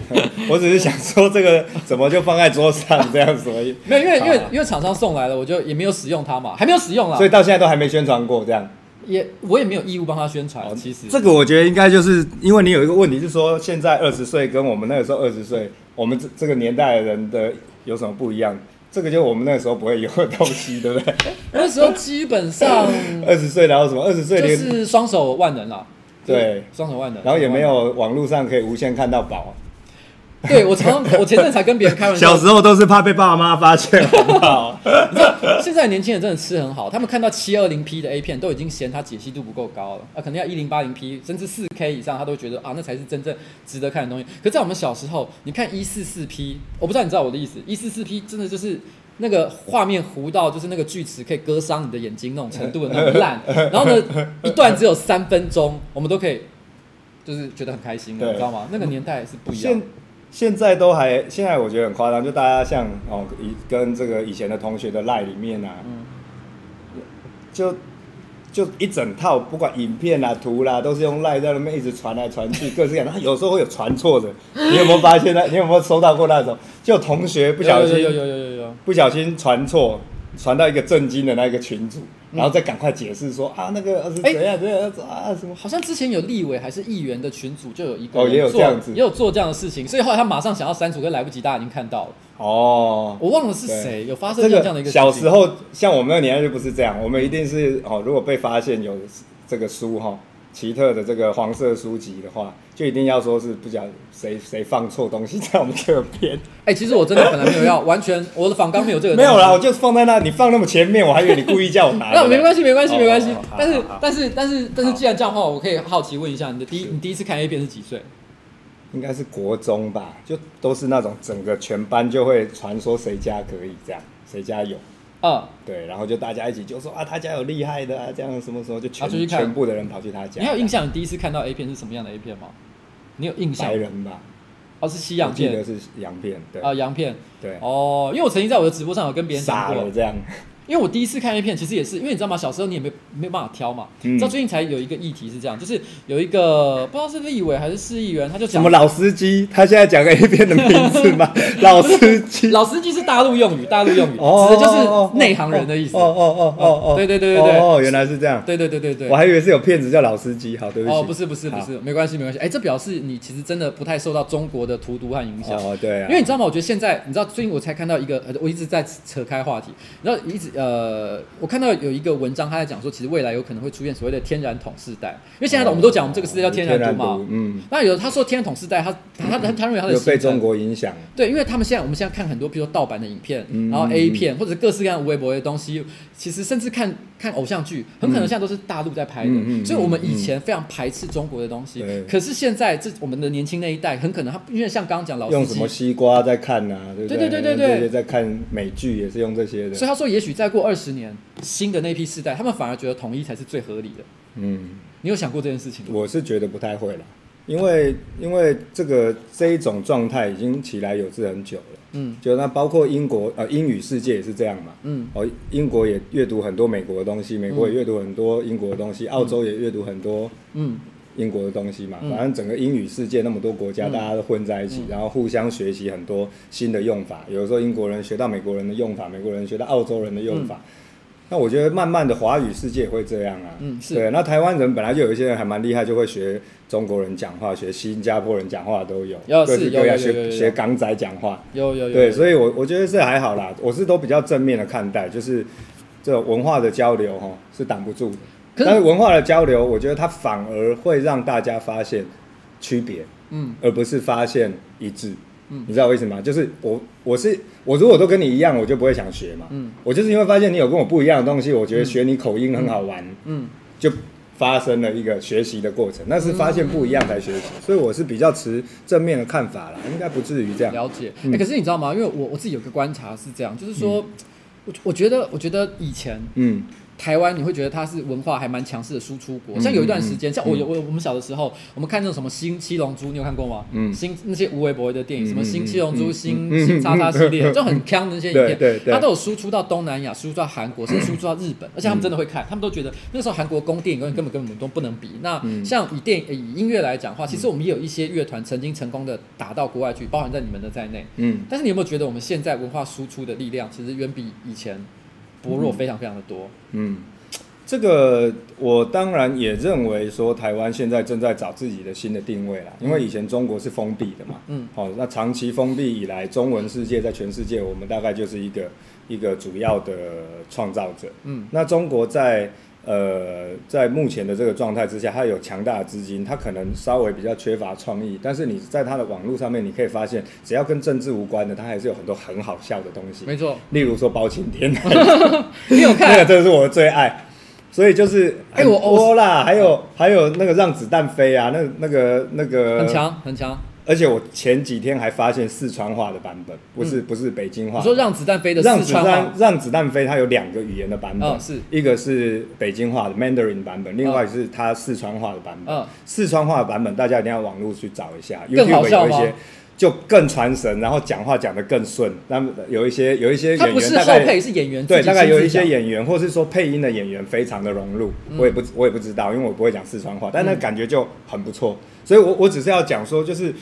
我只是想说这个怎么就放在桌上这样子而已。没有，因为、啊、因为因为厂商送来了，我就也没有使用它嘛，还没有使用啦，所以到现在都还没宣传过这样。也我也没有义务帮他宣传、哦。其实这个我觉得应该就是因为你有一个问题，是说现在二十岁跟我们那个时候二十岁，我们这个年代的人的有什么不一样？这个就我们那时候不会有的东西，对不对？那时候基本上二十岁，然后什么二十岁就是双手万能啦，对，双手万能，然后也没有网络上可以无限看到宝。对，我常常我前阵才跟别人开玩笑，小时候都是怕被爸妈发现，好不好？你知道现在年轻人真的吃很好，他们看到 七二零 P 的 A 片都已经嫌它解析度不够高了，啊，可能要 一零八零 P 甚至 四 K 以上，他都觉得啊，那才是真正值得看的东西。可在我们小时候，你看 一四四 P， 我不知道你知道我的意思 ，一四四 P 真的就是。那个画面糊到就是那个锯齿可以割伤你的眼睛那种程度的那种烂，然后呢一段只有三分钟，我们都可以就是觉得很开心的，你知道吗？那个年代是不一样的。现在都还现在我觉得很夸张，就大家像哦跟这个以前的同学的 LINE 里面啊，嗯、就就一整套不管影片啦、啊、图啦、啊，都是用 LINE 在那边一直传来传去，各式各样。他有时候会有传错的，你有没有发现呢？你有没有收到过那种？就同学不小心有有有有有有不小心传错，传到一个震惊的那个群组，然后再赶快解释说、嗯、啊那个是怎样怎样、欸、啊什么？好像之前有立委还是议员的群组就有一个人做、哦、也有这样子，也有做这样的事情，所以后来他马上想要删除，跟来不及，大家已经看到了。哦，我忘了是谁有发生这样的一个事情、這個。小时候像我们的年代就不是这样，我们一定是、哦、如果被发现有这个书哈。哦奇特的这个黄色书籍的话，就一定要说是不讲谁谁放错东西在我们这边。哎、欸，其实我真的本来没有要完全，我的仿纲没有这个。没有啦，我就放在那，你放那么前面，我还以为你故意叫我拿。那没关系，没关系，没关系。但是但是但是但是，既然这样的话，我可以好奇问一下，你的第一你第一次看 A 片是几岁？应该是国中吧，就都是那种整个全班就会传说谁家可以这样，谁家有。嗯，对，然后就大家一起就说啊，他家有厉害的啊，这样什么时候就全、啊、全部的人跑去他家。你有印象你第一次看到 A 片是什么样的 A 片吗？你有印象？白人吧，哦，是西洋片，我记得是洋片，对啊，洋片，对，哦，因为我曾经在我的直播上有跟别人讲过这样，因为我第一次看 A 片，其实也是因为你知道吗？小时候你也没没有办法挑嘛，嗯、你知道最近才有一个议题是这样，就是有一个不知道是立委还是市议员，他就讲什么老司机，他现在讲 A 片的名字嘛，老司机，老司机是大陆用语，大陆用语、哦、指的就是内行人的意思。哦哦哦哦哦，对对对对对，哦原来是这样，对对对对对，我还以为是有骗子叫老司机，好对不起，哦不是不是不是，没关系没关系，哎、欸、这表示你其实真的不太受到中国的荼毒和影响。哦对啊，因为你知道吗？我觉得现在你知道最近我才看到一个，我一直在扯开话题，然后一直。呃，我看到有一个文章，他在讲说，其实未来有可能会出现所谓的天然统世代，因为现在我们都讲我们这个世界叫天然独嘛，嗯，那有他说天然统世代，他他他他认为他的有被中国影响，对，因为他们现在我们现在看很多，比如说盗版的影片，嗯、然后 A 片、嗯、或者各式各样微博的东西，其实甚至看看偶像剧，很可能现在都是大陆在拍的、嗯，所以我们以前非常排斥中国的东西，嗯嗯、可是现在这我们的年轻那一代，很可能他因为像刚刚讲老司机用什么西瓜在看啊，对不对？对对对对对，在看美剧也是用这些的，所以他说也许在。过二十年，新的那批世代，他们反而觉得统一才是最合理的。嗯，你有想过这件事情吗？我是觉得不太会了，因为因为这个这一种状态已经起来有自很久了。嗯，就那包括英国呃英语世界也是这样嘛。嗯，哦，英国也阅读很多美国的东西，美国也阅读很多英国的东西，嗯、澳洲也阅读很多嗯英国的东西嘛、嗯。反正整个英语世界那么多国家，嗯、大家都混在一起、嗯，然后互相学习很多新的用法。有的时候英国人学到美国人的用法，美国人学到澳洲人的用法。嗯、那我觉得慢慢的华语世界也会这样啊。嗯，是。对，那台湾人本来就有一些人还蛮厉害，就会学中国人讲话，学新加坡人讲话都有。有是有有有有有有学学港仔讲话。有有有。对，所以我我觉得这还好啦，我是都比较正面的看待，就是这种文化的交流哈是挡不住的。但是文化的交流，我觉得它反而会让大家发现区别，嗯，而不是发现一致，嗯，你知道为什么吗？就是我我是我如果都跟你一样，我就不会想学嘛，嗯，我就是因为发现你有跟我不一样的东西，我觉得学你口音很好玩，嗯，嗯就发生了一个学习的过程，那是发现不一样才学习，所以我是比较持正面的看法啦，应该不至于这样。了解，哎、嗯欸，可是你知道吗？因为我我自己有个观察是这样，就是说，嗯、我我觉得我觉得以前，嗯。台湾你会觉得它是文化还蛮强势的输出国，像有一段时间，像我我我们小的时候，我们看那种什么新七龙珠，你有看过吗？嗯，新那些无微博的电影，什么新七龙珠、新新叉叉系列，就很强的那些影片，它都有输出到东南亚，输出到韩国，甚至输出到日本，而且他们真的会看，他们都觉得那时候韩国宫电影根本根本我们都不能比。那像以电以音乐来讲的话，其实我们也有一些乐团曾经成功的打到国外去，包含在你们的在内。嗯，但是你有没有觉得我们现在文化输出的力量其实远比以前薄弱非常非常的多？嗯，这个我当然也认为说，台湾现在正在找自己的新的定位啦。因为以前中国是封闭的嘛，嗯，好、哦，那长期封闭以来，中文世界在全世界，我们大概就是一个一个主要的创造者。嗯，那中国在呃在目前的这个状态之下，它有强大的资金，它可能稍微比较缺乏创意，但是你在它的网络上面，你可以发现，只要跟政治无关的，它还是有很多很好笑的东西。没错，例如说包青天，你有看？那个真的是我的最爱。所以就是很多啦，欸、还有、嗯、还有那个让子弹飞啊，那那个那个很强很强，而且我前几天还发现四川话的版本，不是、嗯、不是北京话。你说让子弹飞的四川话，让子弹让子弹飞，它有两个语言的版本，哦、是一个是北京话的 Mandarin 版本，另外是它四川话的版本。哦、四川话的版本大家一定要网络去找一下，更好笑吗？就更传神，然后讲话讲得更顺。那有一些有一些演员，他不是后配，是演员自己。对，大概有一些演员，或是说配音的演员非常的融入。嗯、我也不我也不知道，因为我不会讲四川话，但那感觉就很不错。嗯、所以我，我我只是要讲说，就是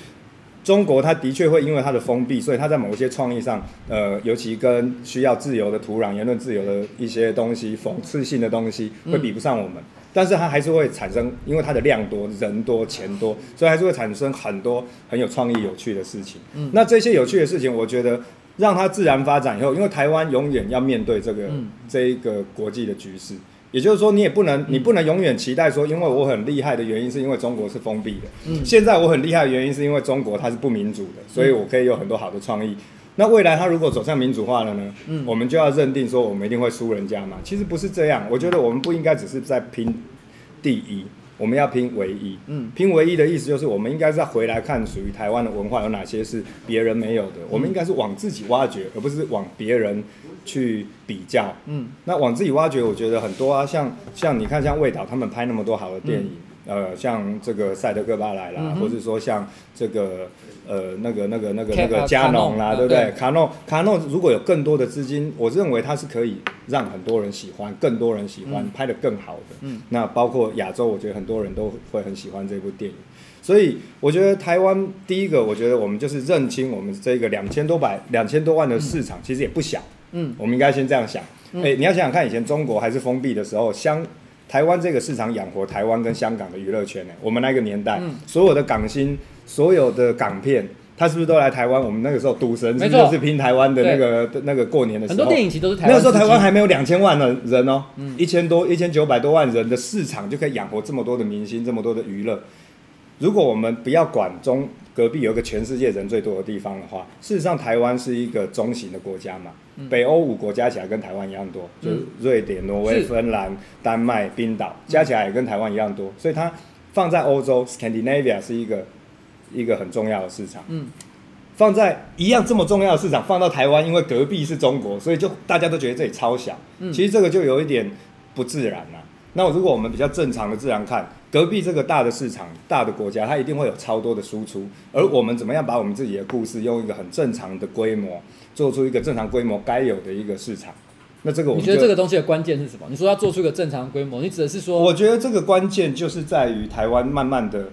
中国，它的确会因为它的封闭，所以它在某一些创意上，呃，尤其跟需要自由的土壤、言论自由的一些东西、讽刺性的东西，会比不上我们。嗯，但是它还是会产生，因为它的量多、人多、钱多，所以还是会产生很多很有创意、有趣的事情。嗯，那这些有趣的事情，我觉得让它自然发展以后，因为台湾永远要面对这个、嗯、这一个国际的局势，也就是说，你也不能，你不能永远期待说，因为我很厉害的原因是因为中国是封闭的，嗯，现在我很厉害的原因是因为中国它是不民主的，所以我可以有很多好的创意。那未来它如果走向民主化了呢？嗯，我们就要认定说我们一定会输人家嘛？其实不是这样，我觉得我们不应该只是在拼第一，我们要拼唯一。嗯，拼唯一的意思就是我们应该是要回来看属于台湾的文化有哪些是别人没有的，我们应该是往自己挖掘，而不是往别人去比较。嗯，那往自己挖掘，我觉得很多啊，像像你看，像魏导他们拍那么多好的电影。嗯，呃，像这个赛德克巴莱啦，嗯、或者说像这个呃那个那个那个那个加农啦，对不对？卡诺卡诺如果有更多的资金，我认为它是可以让很多人喜欢，更多人喜欢，嗯、拍得更好的。嗯，那包括亚洲，我觉得很多人都会很喜欢这部电影。所以我觉得台湾第一个，我觉得我们就是认清我们这个两千多百两千多万的市场，其实也不小。嗯，我们应该先这样想。哎、欸，你要想想看，以前中国还是封闭的时候，相台湾这个市场养活台湾跟香港的娱乐圈呢、欸，我们那个年代，嗯、所有的港星、所有的港片，他是不是都来台湾？我们那个时候《赌神》是不是就是拼台湾的那个那个过年的时候，很多电影其实都是台湾。那个时候台湾还没有两千万的人哦、喔，一千、嗯、多、一千九百多万人的市场就可以养活这么多的明星、这么多的娱乐。如果我们不要管中隔壁有一个全世界人最多的地方的话，事实上台湾是一个中型的国家嘛，嗯、北欧五国加起来跟台湾一样多，嗯、就是瑞典、挪威、芬兰、丹麦、冰岛加起来也跟台湾一样多，所以它放在欧洲 Scandinavia 是一个一个很重要的市场。嗯，放在一样这么重要的市场放到台湾，因为隔壁是中国，所以就大家都觉得这里超小，嗯、其实这个就有一点不自然啦、啊。那如果我们比较正常的自然看，隔壁这个大的市场、大的国家，它一定会有超多的输出，而我们怎么样把我们自己的故事用一个很正常的规模，做出一个正常规模该有的一个市场。那这个我们你觉得这个东西的关键是什么？你说要做出一个正常规模，你指的是说？我觉得这个关键就是在于台湾慢慢的，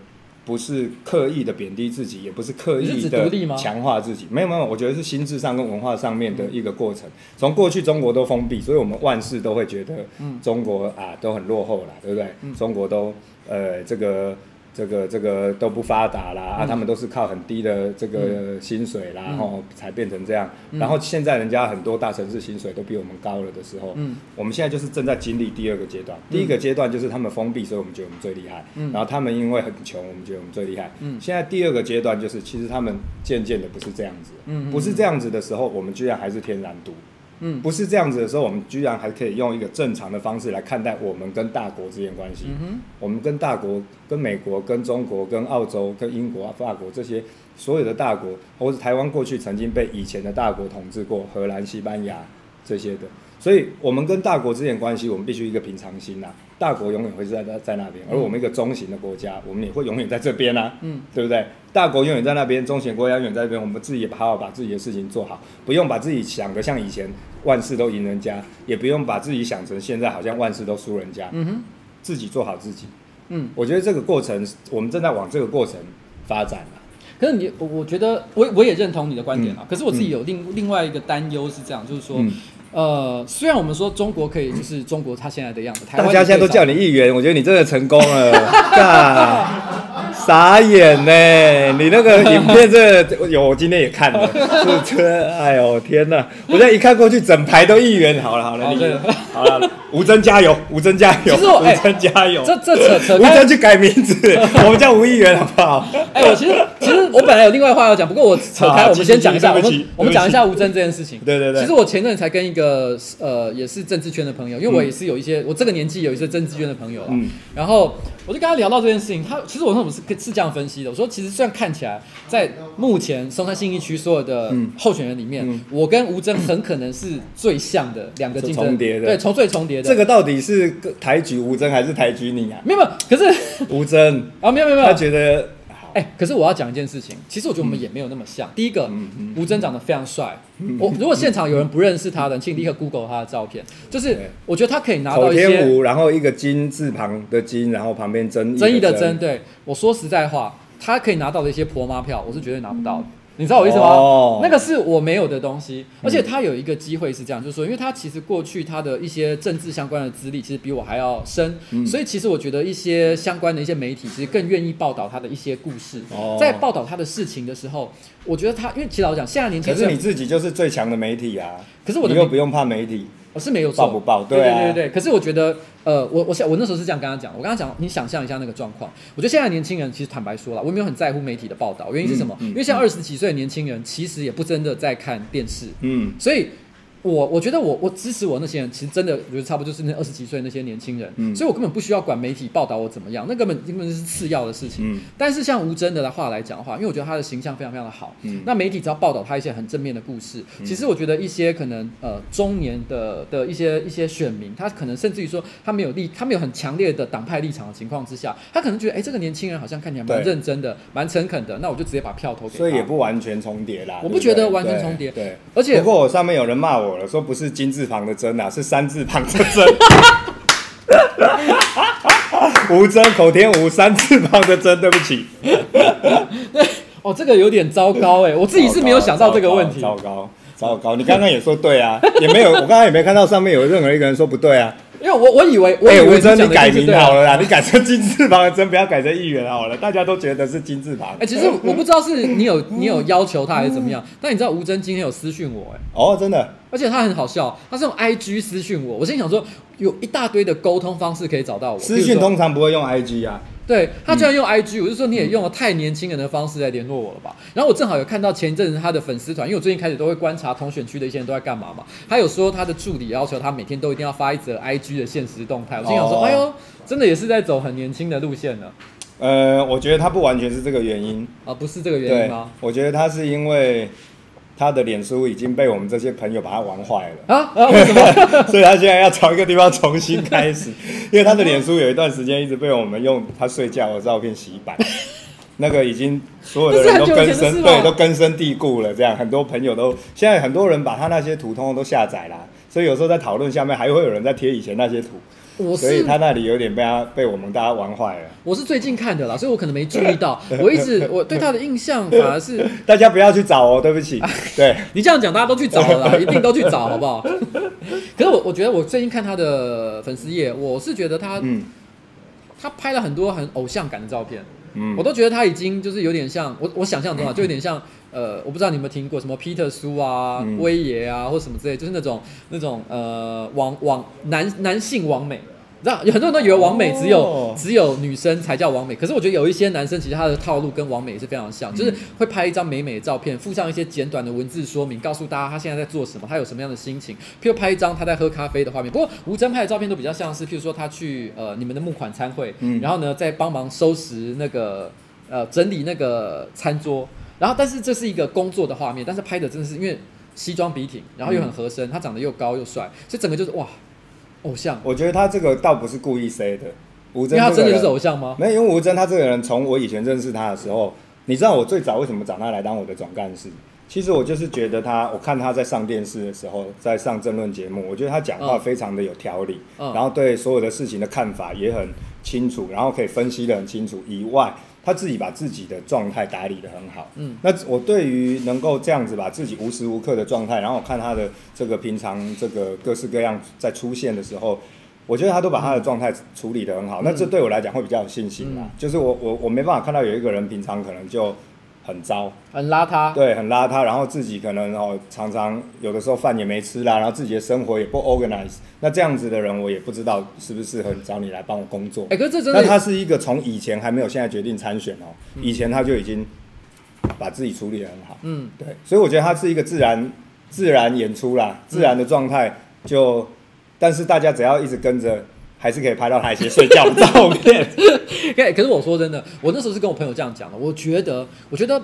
不是刻意的贬低自己，也不是刻意的强化自己，没有没有，我觉得是心智上跟文化上面的一个过程。从、嗯、过去中国都封闭，所以我们万事都会觉得中国、嗯、啊都很落后啦，对不对？嗯、中国都呃这个这个这个都不发达啦，嗯、啊他们都是靠很低的这个薪水啦，然后、嗯、才变成这样。嗯、然后现在人家很多大城市薪水都比我们高了的时候，嗯、我们现在就是正在经历第二个阶段。第一个阶段就是他们封闭，所以我们觉得我们最厉害。嗯、然后他们因为很穷，我们觉得我们最厉害。嗯、现在第二个阶段就是，其实他们渐渐的不是这样子，嗯嗯嗯不是这样子的时候，我们居然还是天然独。嗯，不是这样子的时候，我们居然还可以用一个正常的方式来看待我们跟大国之间关系。嗯、我们跟大国、跟美国、跟中国、跟澳洲、跟英国、法国这些所有的大国，或者台湾过去曾经被以前的大国统治过，荷兰、西班牙、这些的。所以我们跟大国之间关系，我们必须一个平常心呐、啊。大国永远会是在在那边，而我们一个中型的国家，我们也会永远在这边啊，嗯，对不对？大国永远在那边，中型国家永远在这边，我们自己也好好把自己的事情做好，不用把自己想得像以前万事都赢人家，也不用把自己想成现在好像万事都输人家，嗯哼，自己做好自己。嗯，我觉得这个过程，我们正在往这个过程发展啊。可是你，我我觉得我我也认同你的观点啊。嗯、可是我自己有另、嗯、另外一个担忧是这样，就是说，嗯、呃，虽然我们说中国可以，就是中国它现在的样子，台湾大家现在都叫你议员，我觉得你真的成功了。傻眼呢、欸！你那个影片真的有，我今天也看了，是真哎呦天哪！我现在一看过去，整排都议员，好了好了，你好了，吴峥加油，吴峥加油，吴峥加油！这这扯扯，吴峥去改名字，我们叫吴议员好不好？哎、欸，我其实其实我本来有另外话要讲，不过我扯开，我们先讲一下，我们我们讲一下吴峥这件事情。对对对，其实我前阵才跟一个呃也是政治圈的朋友，因为我也是有一些、嗯、我这个年纪有一些政治圈的朋友、嗯、然后我就跟他聊到这件事情，他其实我那我是。是这样分析的，我说其实虽然看起来，在目前松山信义区所有的候选人里面，嗯嗯、我跟吴峥很可能是最像的两个竞争重叠的，对，重最重叠的。这个到底是台举吴峥还是台举你啊？没有，可是吴峥啊，没有没有没有，他觉得哎、欸，可是我要讲一件事情，其实我觉得我们也没有那么像。嗯、第一个，吴峥、嗯嗯、长得非常帅，嗯、我如果现场有人不认识他的，请立刻 Google 他的照片，就是我觉得他可以拿到一些口天吴，然后一个金字旁的金，然后旁边争争议的争，对。我说实在话，他可以拿到的一些婆妈票，我是绝对拿不到的。嗯，你知道我意思吗？ Oh. 那个是我没有的东西，而且他有一个机会是这样，就是说，因为他其实过去他的一些政治相关的资历，其实比我还要深，嗯、所以其实我觉得一些相关的一些媒体，其实更愿意报道他的一些故事。Oh. 在报道他的事情的时候，我觉得他，因为其实老实讲，现在年轻人，可是你自己就是最强的媒体啊，可是我的你又不用怕媒体。我、哦、是没有错，报不报？对、啊、对对对对。可是我觉得，呃，我我想我那时候是这样跟他讲，我跟他讲，你想象一下那个状况。我觉得现在年轻人其实坦白说了，我没有很在乎媒体的报道，原因是什么？嗯嗯、因为现在二十几岁的年轻人其实也不真的在看电视，嗯，所以我我觉得我我支持我那些人，其实真的我觉得差不多就是那二十几岁那些年轻人，嗯、所以我根本不需要管媒体报道我怎么样，那根本根本是次要的事情。嗯、但是像吴峥的话来讲的话，因为我觉得他的形象非常非常的好，嗯、那媒体只要报道他一些很正面的故事，嗯、其实我觉得一些可能呃中年的的一些一些选民，他可能甚至于说他没有立他没有很强烈的党派立场的情况之下，他可能觉得哎、欸、这个年轻人好像看起来蛮认真的，蛮诚恳的，那我就直接把票投给他。所以也不完全重叠啦，我不觉得完全重叠。对，對而且不过我上面有人骂我。说不是金字旁的真啊，是三字旁的真。吴真口天吴，三字旁的真，对不起。哦，这个有点糟糕哎，我自己是没有想到这个问题。糟糕，糟糕，糟糕！你刚刚也说对啊，也没有，我刚刚也没看到上面有任何一个人说不对啊。因为我我以为，哎，吴真，你改名好了啦，你改成金字旁的真，不要改成议员好了，大家都觉得是金字旁。哎，其实我不知道是你有你有要求他还是怎么样，但你知道吴真今天有私讯我哎。哦，真的。而且他很好笑，他是用 I G 私讯我，我心想说有一大堆的沟通方式可以找到我。私讯通常不会用 I G 啊。对，他居然用 I G，、嗯、我就说你也用了太年轻人的方式来联络我了吧？然后我正好有看到前一阵子他的粉丝团，因为我最近开始都会观察同选区的一些人都在干嘛嘛。他有说他的助理要求他每天都一定要发一则 I G 的限时动态，我心想说，哦、哎呦，真的也是在走很年轻的路线呢。呃，我觉得他不完全是这个原因啊，不是这个原因吗？我觉得他是因为他的脸书已经被我们这些朋友把他玩坏了啊！啊，为什么？所以他现在要找一个地方重新开始，因为他的脸书有一段时间一直被我们用他睡觉的照片洗版，那个已经所有的人都根深对都根深蒂固了。这样很多朋友都现在很多人把他那些图通通都下载啦，所以有时候在讨论下面还会有人在贴以前那些图。所以他那里有点被他被我们大家玩坏了。我是最近看的啦，所以我可能没注意到。我一直我对他的印象反而是大家不要去找哦，对不起。对你这样讲，大家都去找了啦，一定都去找，好不好？可是我我觉得我最近看他的粉丝页，我是觉得他、嗯、他拍了很多很偶像感的照片，嗯、我都觉得他已经就是有点像我我想象中啊，就有点像。呃，我不知道你有没有听过什么 Peter Su 啊、嗯、威爷啊，或什么之类，就是那种那种呃网网男男性网美，你知道有很多人都以为网美只有、哦、只有女生才叫网美，可是我觉得有一些男生其实他的套路跟网美也是非常像，嗯、就是会拍一张美美的照片，附上一些简短的文字说明，告诉大家他现在在做什么，他有什么样的心情，譬如拍一张他在喝咖啡的画面。不过吴峥拍的照片都比较像是，譬如说他去呃你们的募款餐会，嗯、然后呢再帮忙收拾那个呃整理那个餐桌。然后，但是这是一个工作的画面，但是拍的真的是因为西装笔挺，然后又很合身，嗯、他长得又高又帅，所以整个就是哇，偶像。我觉得他这个倒不是故意塞的，吴峥，因为他真的就是偶像吗？没有，因为吴峥他这个人，从我以前认识他的时候，你知道我最早为什么找他来当我的总干事？其实我就是觉得他，我看他在上电视的时候，在上政论节目，我觉得他讲话非常的有条理，嗯、然后对所有的事情的看法也很清楚，然后可以分析的很清楚以外。他自己把自己的状态打理得很好，嗯，那我对于能够这样子把自己无时无刻的状态，然后我看他的这个平常这个各式各样在出现的时候，我觉得他都把他的状态处理得很好，嗯、那这对我来讲会比较有信心啦。嗯、就是我我我没办法看到有一个人平常可能就很糟，很邋遢，对，很邋遢，然后自己可能哦常常有的时候饭也没吃啦，然后自己的生活也不 organize， 那这样子的人我也不知道是不是很找你来帮我工作。哎、欸，可是这真的，那他是一个从以前还没有现在决定参选哦，嗯、以前他就已经把自己处理得很好，嗯，对，所以我觉得他是一个自然自然演出啦，自然的状态就，嗯、但是大家只要一直跟着。还是可以拍到他一些睡觉的照片。可是我说真的，我那时候是跟我朋友这样讲的。我觉得，我觉得，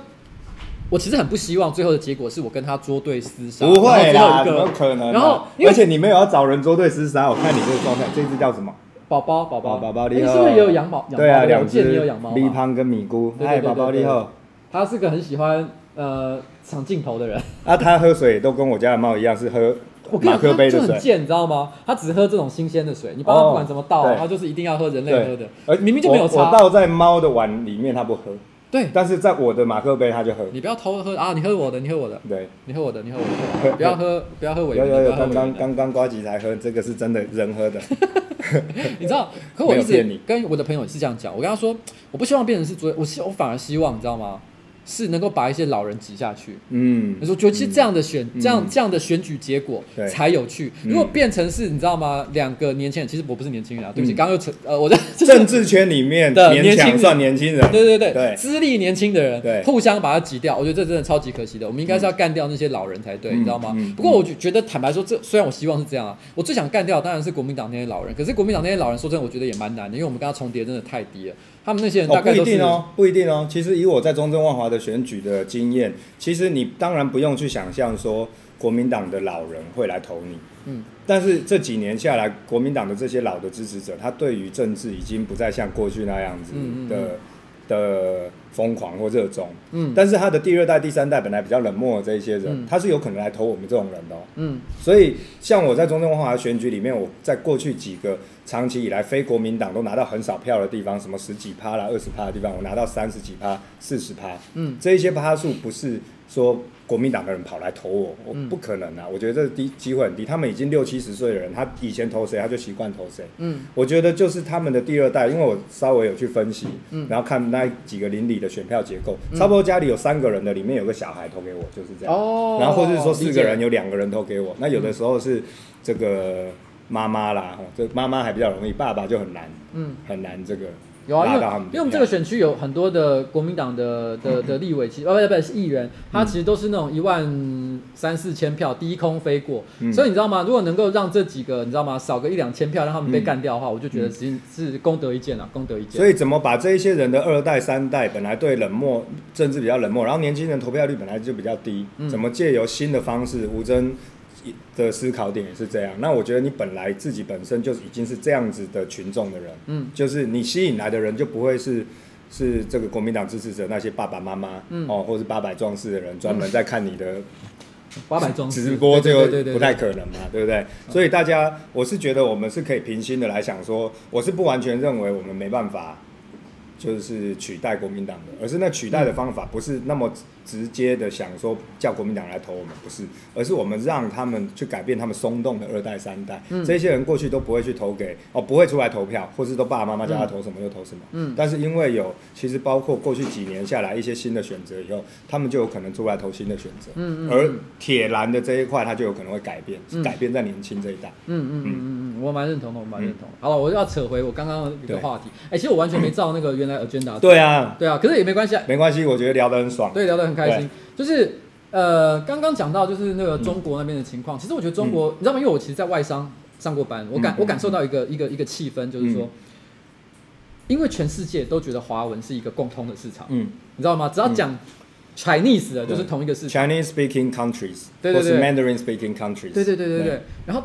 我其实很不希望最后的结果是我跟他捉对厮杀。不会啦，怎么可能？然后，而且你没有要找人捉对厮杀。我看你这个状态，这只叫什么？宝宝，宝宝，宝宝，你是不是也有养猫？对啊，两只。你有养猫吗？米胖跟米姑。哎，宝宝你好。他是个很喜欢呃长镜头的人。啊，他喝水都跟我家的猫一样，是喝。我跟你讲，他就很贱，你知道吗？他只喝这种新鲜的水，你帮他不管怎么倒，他就是一定要喝人类喝的，而明明就没有差。我倒在猫的碗里面，他不喝。对，但是在我的马克杯，他就喝。你不要偷喝啊！你喝我的，你喝我的。对，你喝我的，你喝我的。不要喝，不要喝我的。有有有，刚刚刚刚呱吉才喝，这个是真的人喝的。你知道？可我一直跟我的朋友是这样讲，我跟他说，我不希望变成是昨，我希我反而希望，你知道吗？是能够把一些老人挤下去，嗯，你说觉得其实这样的选、嗯、这样这样的选举结果才有趣。嗯、如果变成是，你知道吗？两个年轻人，其实我不是年轻人啊，对不起，刚刚、嗯、又呃，我在政治圈里面的年轻算年轻人，对对对对，资历年轻的人，互相把它挤掉，我觉得这真的超级可惜的。我们应该是要干掉那些老人才对，嗯、你知道吗？嗯嗯、不过我觉得坦白说，这虽然我希望是这样啊，我最想干掉当然是国民党那些老人，可是国民党那些老人说真的，我觉得也蛮难的，因为我们跟他重叠真的太低了。他们那些人大概都是、哦、不一定哦，不一定哦。其实以我在中正万华的选举的经验，其实你当然不用去想象说国民党的老人会来投你，嗯，但是这几年下来，国民党的这些老的支持者，他对于政治已经不再像过去那样子的嗯嗯嗯的疯狂或热衷，嗯，但是他的第二代、第三代本来比较冷漠的这一些人，嗯、他是有可能来投我们这种人的、哦，嗯，所以像我在中正万华选举里面，我在过去几个。长期以来，非国民党都拿到很少票的地方，什么十几趴啦、二十趴的地方，我拿到三十几趴、四十趴，嗯，这一些趴数不是说国民党的人跑来投我，我不可能啊！我觉得这低机会很低，他们已经六七十岁的人，他以前投谁他就习惯投谁，嗯，我觉得就是他们的第二代，因为我稍微有去分析，嗯，然后看那几个邻里的选票结构，嗯、差不多家里有三个人的，里面有个小孩投给我，就是这样，哦，然后或者说四个人有两个人投给我，那有的时候是这个。妈妈啦，这妈妈还比较容易，爸爸就很难，嗯，很难这个有啊，因为因为我们这个选区有很多的国民党的的的立委，其实呃不不是议员，他其实都是那种一万三四千票低空飞过，嗯、所以你知道吗？如果能够让这几个你知道吗少个一两千票让他们被干掉的话，嗯、我就觉得其实是功德一件啊，功德一件。所以怎么把这一些人的二代三代本来对冷漠政治比较冷漠，然后年轻人投票率本来就比较低，嗯、怎么借由新的方式，吴峥。的思考点也是这样，那我觉得你本来自己本身就已经是这样子的群众的人，嗯，就是你吸引来的人就不会是是这个国民党支持者那些爸爸妈妈，嗯，哦，或是八百壮士的人专门在看你的八百壮士直播，就不太可能嘛，对不对？所以大家，我是觉得我们是可以平心的来想说，我是不完全认为我们没办法。就是取代国民党的，而是那取代的方法不是那么直接的想说叫国民党来投我们，不是，而是我们让他们去改变他们松动的二代三代，嗯、这些人过去都不会去投给哦，不会出来投票，或是都爸爸妈妈叫他投什么就投什么，嗯，但是因为有其实包括过去几年下来一些新的选择以后，他们就有可能出来投新的选择，嗯嗯，而铁栏的这一块他就有可能会改变，嗯、改变在年轻这一代，嗯嗯嗯嗯嗯，我蛮认同的，我蛮认同的。嗯、好了，我要扯回我刚刚一个话题，哎、欸，其实我完全没照那个原。agenda 对啊，对啊，可是也没关系，没关系，我觉得聊得很爽，对，聊得很开心。就是呃，刚刚讲到就是那个中国那边的情况，嗯、其实我觉得中国，嗯、你知道吗？因为我其实在外商上过班，我感、嗯、我感受到一个、嗯、一个一个气氛，就是说，嗯、因为全世界都觉得华文是一个共通的市场，嗯，你知道吗？只要讲、嗯、Chinese 的，就是同一个事情。Chinese speaking countries， 对对对，或是 Mandarin speaking countries， 对对对对 对, 对。然后，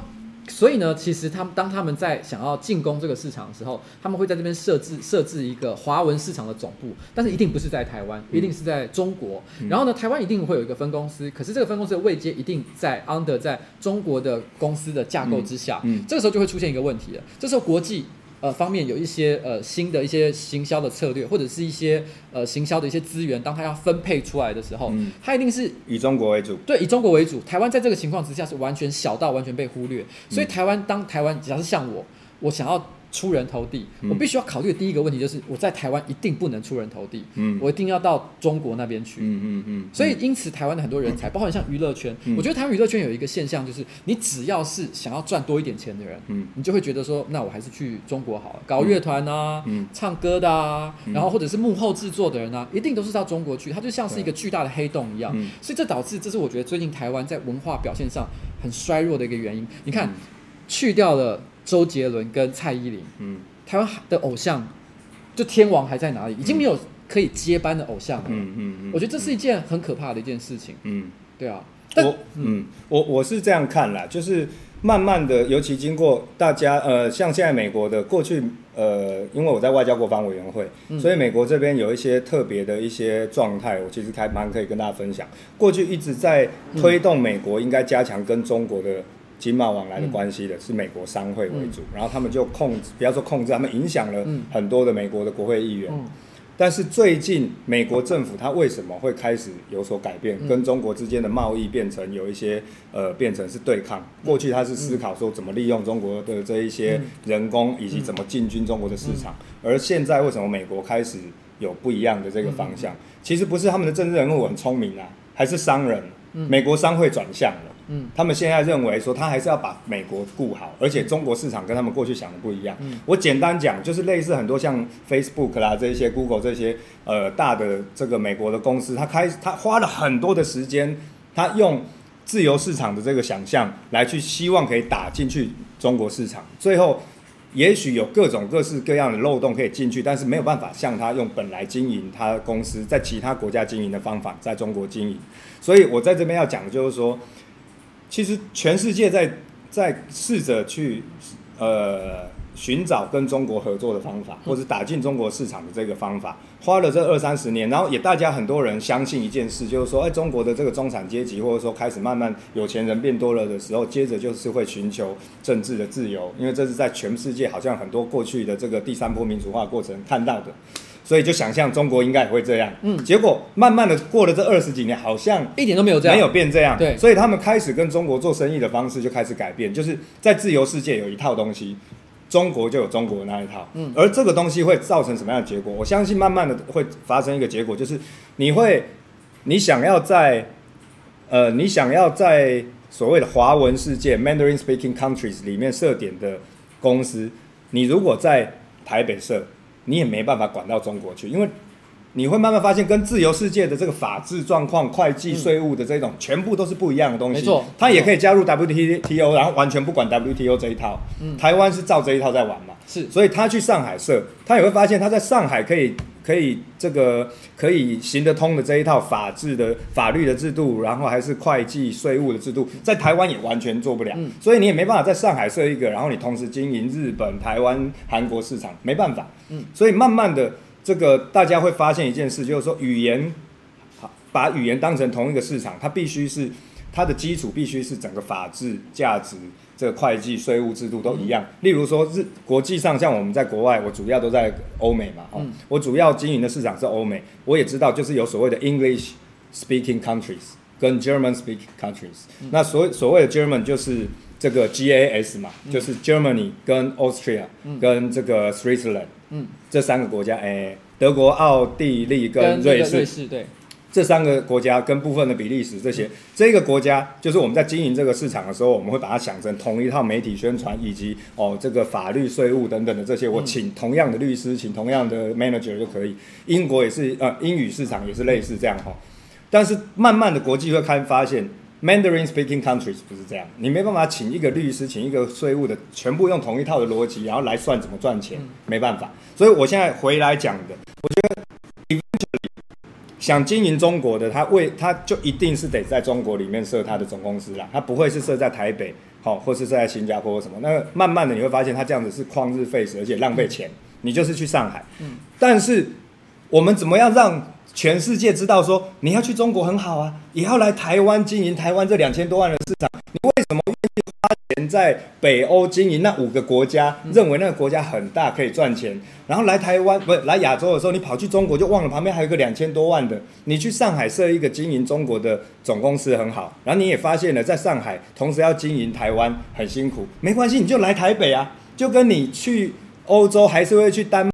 所以呢，其实他们当他们在想要进攻这个市场的时候，他们会在这边设置设置一个华文市场的总部，但是一定不是在台湾，一定是在中国。嗯、然后呢，台湾一定会有一个分公司，可是这个分公司的位阶一定在 under 在中国的公司的架构之下。嗯，嗯这个时候就会出现一个问题了，这时候国际。呃，方面有一些呃新的一些行销的策略，或者是一些呃行销的一些资源，当它要分配出来的时候，嗯、它一定是以中国为主。对，以中国为主。台湾在这个情况之下是完全小到完全被忽略，所以台湾当台湾，假设像我，我想要出人头地，嗯、我必须要考虑的第一个问题就是，我在台湾一定不能出人头地，嗯、我一定要到中国那边去。嗯嗯嗯、所以因此，台湾的很多人才，嗯、包括像娱乐圈，嗯、我觉得台湾娱乐圈有一个现象，就是你只要是想要赚多一点钱的人，嗯、你就会觉得说，那我还是去中国好了，搞乐团啊，嗯、唱歌的啊，嗯、然后或者是幕后制作的人啊，一定都是到中国去，它就像是一个巨大的黑洞一样。嗯、所以这导致，这是我觉得最近台湾在文化表现上很衰弱的一个原因。你看，嗯、去掉了周杰伦跟蔡依林，嗯、台湾的偶像就天王还在哪里？已经没有可以接班的偶像了。嗯嗯嗯、我觉得这是一件很可怕的一件事情。嗯，对啊。但我嗯，我我是这样看啦，就是慢慢的，尤其经过大家呃，像现在美国的过去呃，因为我在外交国防委员会，嗯、所以美国这边有一些特别的一些状态，我其实还蛮可以跟大家分享。过去一直在推动美国应该加强跟中国的经贸往来的关系的，嗯、是美国商会为主，嗯、然后他们就控制，不要说控制，他们影响了很多的美国的国会议员。嗯、但是最近美国政府它为什么会开始有所改变，嗯、跟中国之间的贸易变成有一些呃变成是对抗。过去它是思考说怎么利用中国的这一些人工，以及怎么进军中国的市场，而现在为什么美国开始有不一样的这个方向？嗯、其实不是他们的政治人物很聪明啊，还是商人，美国商会转向了。嗯、他们现在认为说他还是要把美国顾好，而且中国市场跟他们过去想的不一样。嗯、我简单讲，就是类似很多像 Facebook 啦这些 Google 这些呃大的这个美国的公司，他开他花了很多的时间，他用自由市场的这个想象来去希望可以打进去中国市场，最后也许有各种各式各样的漏洞可以进去，但是没有办法像他用本来经营他公司在其他国家经营的方法在中国经营。所以我在这边要讲的就是说，其实全世界在在试着去呃寻找跟中国合作的方法，或者打进中国市场的这个方法，花了这二三十年，然后也大家很多人相信一件事，就是说，哎，中国的这个中产阶级，或者说开始慢慢有钱人变多了的时候，接着就是会寻求政治的自由，因为这是在全世界好像很多过去的这个第三波民主化过程看到的。所以就想象中国应该也会这样，嗯，结果慢慢的过了这二十几年，好像一点都没有这样，没有变这样，对，所以他们开始跟中国做生意的方式就开始改变，就是在自由世界有一套东西，中国就有中国的那一套，嗯，而这个东西会造成什么样的结果？我相信慢慢的会发生一个结果，就是你会，你想要在，呃，你想要在所谓的华文世界 （Mandarin speaking countries） 里面设点的公司，你如果在台北设，你也没办法管到中国去，因为你会慢慢发现跟自由世界的这个法治状况、会计、税务的这种，嗯、全部都是不一样的东西。没错，他也可以加入 W T O， 然后完全不管 W T O 这一套。嗯、台湾是照这一套在玩嘛，是，所以他去上海设，他也会发现他在上海可以可以这个可以行得通的这一套法治的法律的制度，然后还是会计、税务的制度，在台湾也完全做不了。嗯、所以你也没办法在上海设一个，然后你同时经营日本、台湾、韩国市场，没办法。嗯、所以慢慢的，这个大家会发现一件事，就是说语言，把语言当成同一个市场，它必须是它的基础必须是整个法治、价值、这个会计、税务制度都一样。嗯、例如说，日国际上像我们在国外，我主要都在欧美嘛，哦嗯、我主要经营的市场是欧美，我也知道就是有所谓的 English speaking countries 跟 German speaking countries。嗯、那所所谓的 German 就是这个 G A S 嘛，嗯、就是 Germany 跟 Austria、嗯、跟这个 Switzerland。嗯，这三个国家，哎，德国、奥地利跟瑞士，瑞士对，这三个国家跟部分的比利时这些，嗯、这个国家就是我们在经营这个市场的时候，我们会把它想成同一套媒体宣传，以及哦这个法律、税务等等的这些，我请同样的律师，请同样的 manager 就可以。英国也是，呃，英语市场也是类似这样哈、哦，但是慢慢的国际会开发现。Mandarin speaking countries 不是这样，你没办法请一个律师，请一个税务的，全部用同一套的逻辑，然后来算怎么赚钱，嗯、没办法。所以我现在回来讲的，我觉得 eventually 想经营中国的，他为他就一定是得在中国里面设他的总公司啦，他不会是设在台北，好、哦，或是设在新加坡或什么。那慢慢的你会发现，他这样子是旷日费时，而且浪费钱。你就是去上海，嗯，但是我们怎么样让全世界知道说你要去中国很好啊，也要来台湾经营台湾这两千多万的市场，你为什么愿意花钱在北欧经营那五个国家，认为那个国家很大可以赚钱，然后来台湾不是来亚洲的时候，你跑去中国就忘了旁边还有一个两千多万的，你去上海设一个经营中国的总公司很好，然后你也发现了在上海同时要经营台湾很辛苦，没关系，你就来台北啊，就跟你去欧洲还是会去丹麦、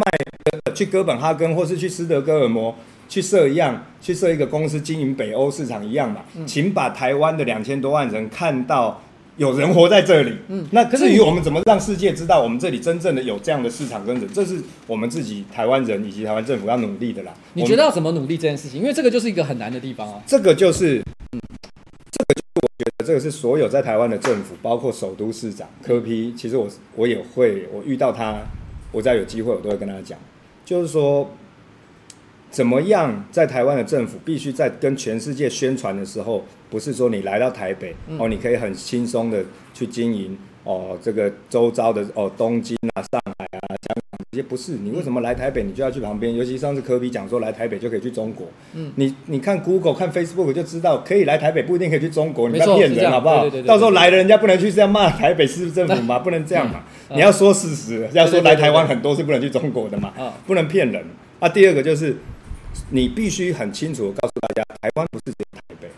去哥本哈根或是去斯德哥尔摩。去设一样，去设一个公司经营北欧市场一样嘛，嗯、请把台湾的两千多万人看到有人活在这里。嗯，那至于我们怎么让世界知道我们这里真正的有这样的市场跟人，这是我们自己台湾人以及台湾政府要努力的啦。你觉得要怎么努力这件事情？因为这个就是一个很难的地方啊。这个就是，嗯、这个就是我觉得这个是所有在台湾的政府，包括首都市长柯 P， 其实我我也会，我遇到他，我只要有机会我都会跟他讲，就是说。怎么样，在台湾的政府必须在跟全世界宣传的时候，不是说你来到台北、嗯、哦，你可以很轻松的去经营哦，这个周遭的哦，东京啊、上海啊、香港这些不是。你为什么来台北，你就要去旁边？尤其上次柯 P 讲说来台北就可以去中国，嗯，你你看 Google 看 Facebook 就知道，可以来台北不一定可以去中国，你不要骗人好不好？对对对对对对对到时候来了人家不能去这样骂台北市政府嘛，不能这样嘛，嗯、你要说事实，要说来台湾很多是不能去中国的嘛，嗯、不能骗人。啊，第二个就是。你必须很清楚地告诉大家，台湾不是只有台北。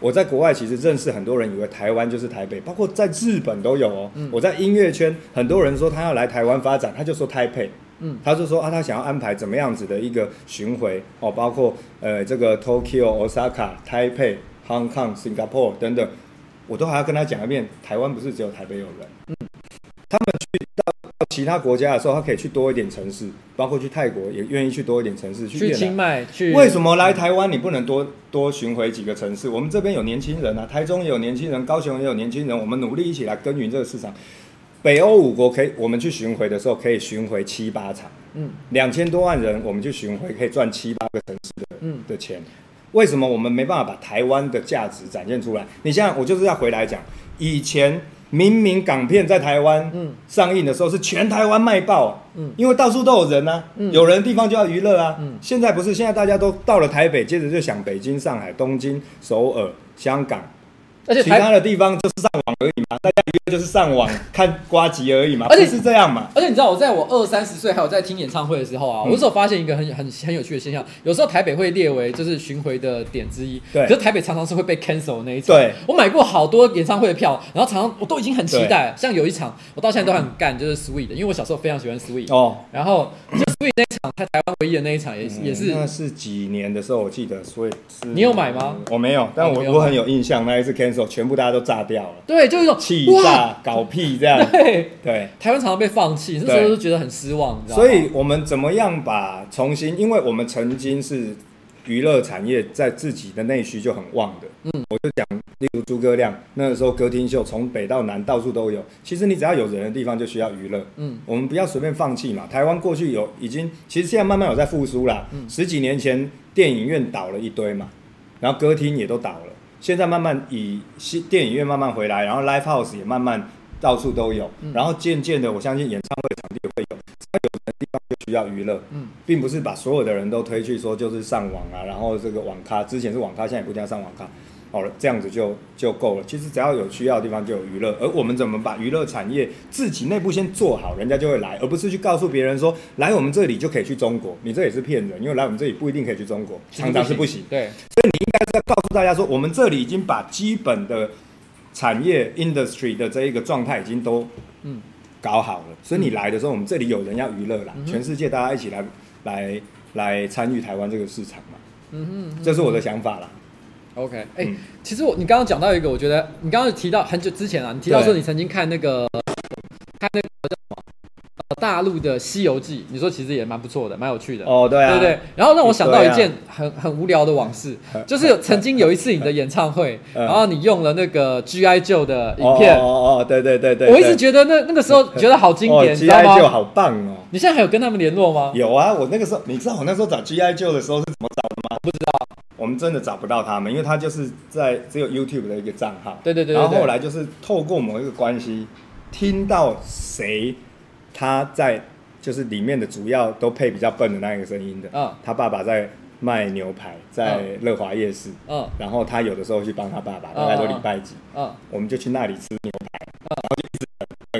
我在国外其实认识很多人，以为台湾就是台北，包括在日本都有哦。嗯、我在音乐圈，很多人说他要来台湾发展，他就说台北，嗯，他就说啊，他想要安排怎么样子的一个巡回哦，包括呃这个 Tokyo、Osaka、台北、Hong Kong、Singapore 等等，我都还要跟他讲一遍，台湾不是只有台北有人。嗯，他们去到。其他国家的时候，他可以去多一点城市，包括去泰国也愿意去多一点城市，去清迈。去为什么来台湾你不能多多巡回几个城市？我们这边有年轻人啊，台中也有年轻人，高雄也有年轻人，我们努力一起来耕耘这个市场。北欧五国可以，我们去巡回的时候可以巡回七八场，嗯，两千多万人，我们去巡回可以赚七八个城市的、嗯、的钱。为什么我们没办法把台湾的价值展现出来？你想想，我就是要回来讲以前。明明港片在台湾上映的时候是全台湾卖爆，嗯、因为到处都有人啊，嗯、有人的地方就要娱乐啊。嗯、现在不是，现在大家都到了台北，接着就想北京、上海、东京、首尔、香港，而且其他的地方就是上网而已嘛，大家娱乐就是上网看呱吉而已嘛，而且是这样嘛。而且你知道，我在我二三十岁还有在听演唱会的时候啊，嗯、我有发现一个很很很有趣的现象，有时候台北会列为就是巡回的点之一，可是台北常常是会被 cancel 的那一场。对，我买过好多演唱会的票，然后常常我都已经很期待，像有一场我到现在都很干，就是 Sweet 的，因为我小时候非常喜欢 Sweet 哦，然后就 Sweet 那一场，在台湾唯一的那一场也、嗯、也是那是几年的时候我记得，所以你有买吗？我没有，但我、哦、我很有印象那一次 cancel 全部大家都炸掉了。对，就是说。气炸搞屁这样，对对，台湾常常被放弃，那时候就觉得很失望，所以我们怎么样把重新，因为我们曾经是娱乐产业在自己的内需就很旺的，嗯，我就讲，例如诸葛亮那个时候歌厅秀从北到南到处都有，其实你只要有人的地方就需要娱乐，嗯，我们不要随便放弃嘛。台湾过去有已经，其实现在慢慢有在复苏啦，嗯、十几年前电影院倒了一堆嘛，然后歌厅也都倒了。现在慢慢以电影院慢慢回来，然后 live house 也慢慢到处都有，嗯、然后渐渐的，我相信演唱会场地也会有，只要有人的地方就需要娱乐，嗯、并不是把所有的人都推去说就是上网啊，然后这个网咖之前是网咖，现在也不一定要上网咖，好了，这样子就就够了。其实只要有需要的地方就有娱乐，而我们怎么把娱乐产业自己内部先做好，人家就会来，而不是去告诉别人说来我们这里就可以去中国，你这也是骗人，因为来我们这里不一定可以去中国，常常是不行，对，所以你。应该是要告诉大家说，我们这里已经把基本的产业 industry 的这一个状态已经都搞好了，嗯、所以你来的时候，我们这里有人要娱乐啦，嗯、全世界大家一起来来来参与台湾这个市场嘛，嗯哼嗯哼，这是我的想法啦。OK， 哎、欸，嗯、其实我你刚刚讲到一个，我觉得你刚刚提到很久之前啊，你提到说你曾经看那个看那个叫什么？大陆的《西游记》，你说其实也蛮不错的，蛮有趣的哦，对啊，对对。然后让我想到一件很、啊、很无聊的往事，就是曾经有一次你的演唱会，嗯、然后你用了那个 G I Joe 的影片，哦 哦, 哦对对对 对, 对。我一直觉得那那个时候觉得好经典，哦、你知道吗 ？G I Joe 好棒哦！你现在还有跟他们联络吗？有啊，我那个时候，你知道我那时候找 G I Joe 的时候是怎么找的吗？我不知道。们真的找不到他们，因为他就是在只有 YouTube 的一个账号。对对 对, 对, 对。然后后来就是透过某一个关系，听到谁他在就是里面的主要都配比较笨的那个声音的。嗯。他爸爸在卖牛排，在乐华夜市。嗯。然后他有的时候去帮他爸爸，嗯、大概都礼拜几。嗯。我们就去那里吃牛排。嗯、然后就一直。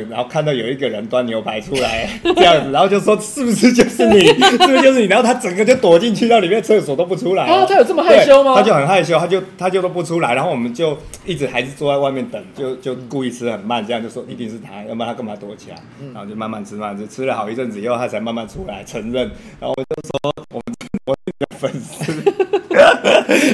然后看到有一个人端牛排出来这样子，然后就说是不是就是你，是不是就是你？然后他整个就躲进去到里面厕所都不出来。啊，他有这么害羞吗？他就很害羞，他就他就都不出来。然后我们就一直还是坐在外面等，就就故意吃很慢，这样就说一定是他，要不然他干嘛躲起来？然后就慢慢吃，慢慢吃，吃了好一阵子以后，他才慢慢出来承认。然后我就说我们我是你的粉丝，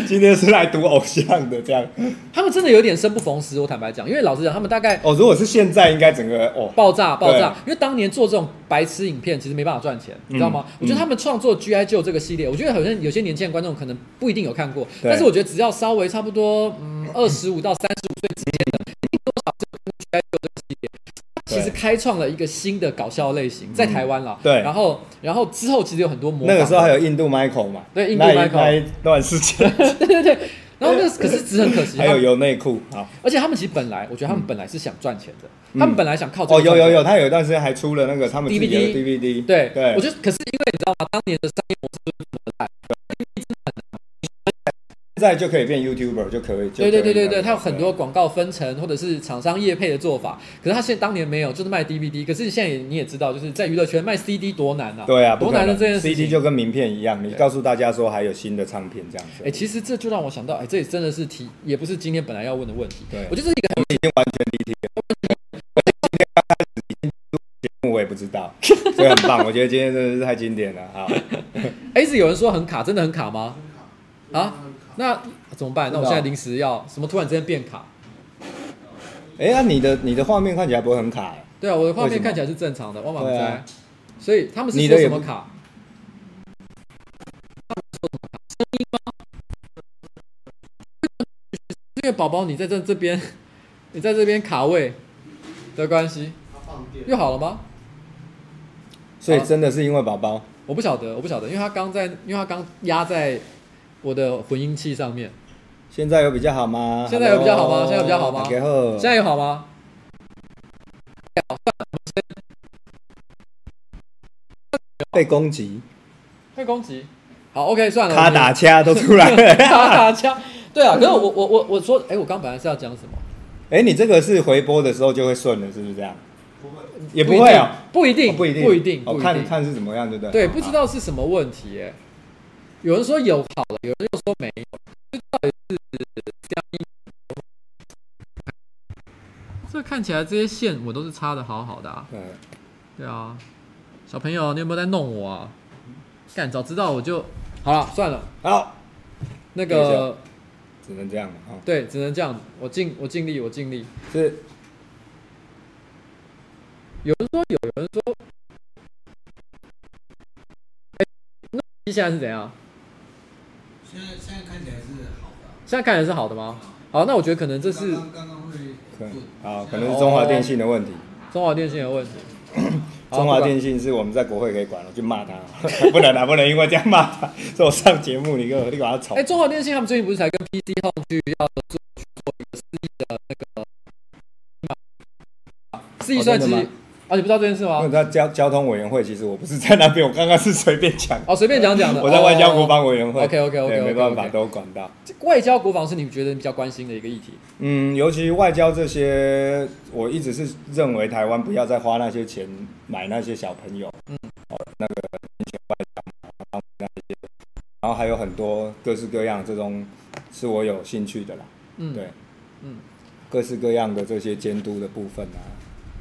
今天是来读偶像的这样。他们真的有点生不逢时，我坦白讲，因为老实讲，他们大概哦，如果是现在应该整。哦、爆炸爆炸！因为当年做这种白痴影片，其实没办法赚钱，你知道吗？嗯、我觉得他们创作 G I Joe 这个系列，我觉得好像有些年轻的观众可能不一定有看过，但是我觉得只要稍微差不多嗯二十五到三十五岁之间的，一定多少是看过 G I Joe 这个系列。其实开创了一个新的搞笑类型，在台湾啦。嗯、对，然后然后之后其实有很多模仿。那个时候还有印度 Michael 嘛？对，印度 Michael 那一段时间。对对对。然后那可是只很可惜，还有有内裤，好，而且他们其实本来，我觉得他们本来是想赚钱的，嗯、他们本来想靠这个哦，有有有，他有一段时间还出了那个他们自己的 D V D， 对对，我觉得可是因为你知道吗？当年的商业模式不怎么来，现在就可以变 YouTuber 就可以，对对对对对，他有很多广告分成或者是厂商业配的做法，可是他现在当年没有，就是卖 D V D， 可是现在也你也知道，就是在娱乐圈卖 C D 多难啊，对啊，多难的这件事情 ，C D 就跟名片一样，你告诉大家说还有新的唱片这样子，哎、欸，其实这就让我想到，哎、欸，这也真的是题，也不是今天本来要问的问题，对，我觉得这是一个很已经完全离题了。我也不知道，所以很棒，我觉得今天真的是太经典了，好，哎，一直有人说很卡，真的很卡吗？啊？那、啊、怎么办？那我现在临时要什么？突然之间变卡？哎、欸，那、啊、你的你的画面看起来不会很卡、欸？对啊，我的画面看起来是正常的，我马不在。啊、所以他们是说什么卡？他们说什么卡？声音吗？因为宝宝你在这这边，你在这边卡位的关系，又好了吗？所以真的是因为宝宝、啊？我不晓得，我不晓得，因为他刚在，因为他刚压在。我的混音器上面，现在有比较好吗？现在有比较好吗？现在有比较好吗？现在有好吗？被攻击，被攻击。好 ，OK， 算了。卡打掐都出来了，卡打掐。对啊，可是我我我我说，哎、欸，我刚本来是要讲什么？哎、欸，你这个是回播的时候就会顺了，是不是这样？不会，也不会啊、喔，不一定，不一定，不一定，哦、看看是怎么样，对不对？对，不知道是什么问题哎、欸。有人说有好了，有人又说没有，这到底是相依？这看起来这些线我都是插的好好的啊。对，对啊，小朋友，你有没有在弄我啊？干，早知道我就好了，算了。好，那个只能这样了啊。对，只能这样。我尽我尽力，我尽力。是。有人说有，有人说。那现在是怎样？现在现在看起来是好的、啊，现在看起来是好的吗？好，那我觉得可能这是刚刚会好，可能是中华电信的问题。哦、中华电信的问题，中华电信是我们在国会可以管，我就骂他，不能啊，不能因为这样骂他，所以我上节目你跟我你把他吵。哎、欸，中华电信他们最近不是才跟 P C Home 去要做去做一个四亿的那个四亿算机。啊，你不知道这件事吗？因为在交交通委员会，其实我不是在那边，我刚刚是随便讲。哦，随便讲讲的。我在外交国防委员会。OK OK OK， 没办法，都管到。外交国防是你觉得比较关心的一个议题？嗯，尤其外交这些，我一直是认为台湾不要再花那些钱买那些小朋友，嗯，哦，那个安全外交，那些，然后还有很多各式各样这种是我有兴趣的啦，嗯，对，嗯，各式各样的这些监督的部分啊。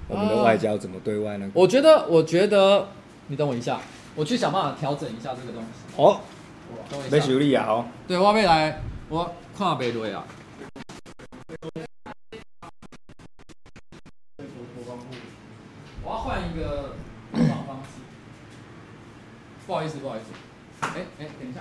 我们的外交怎么对外呢？我觉得，我觉得，你等我一下，我去想办法调整一下这个东西。哦，没修理啊！哦，对，我未来我看袂落啊。我要换一个播放方式。不好意思，不好意思。哎哎，等一下。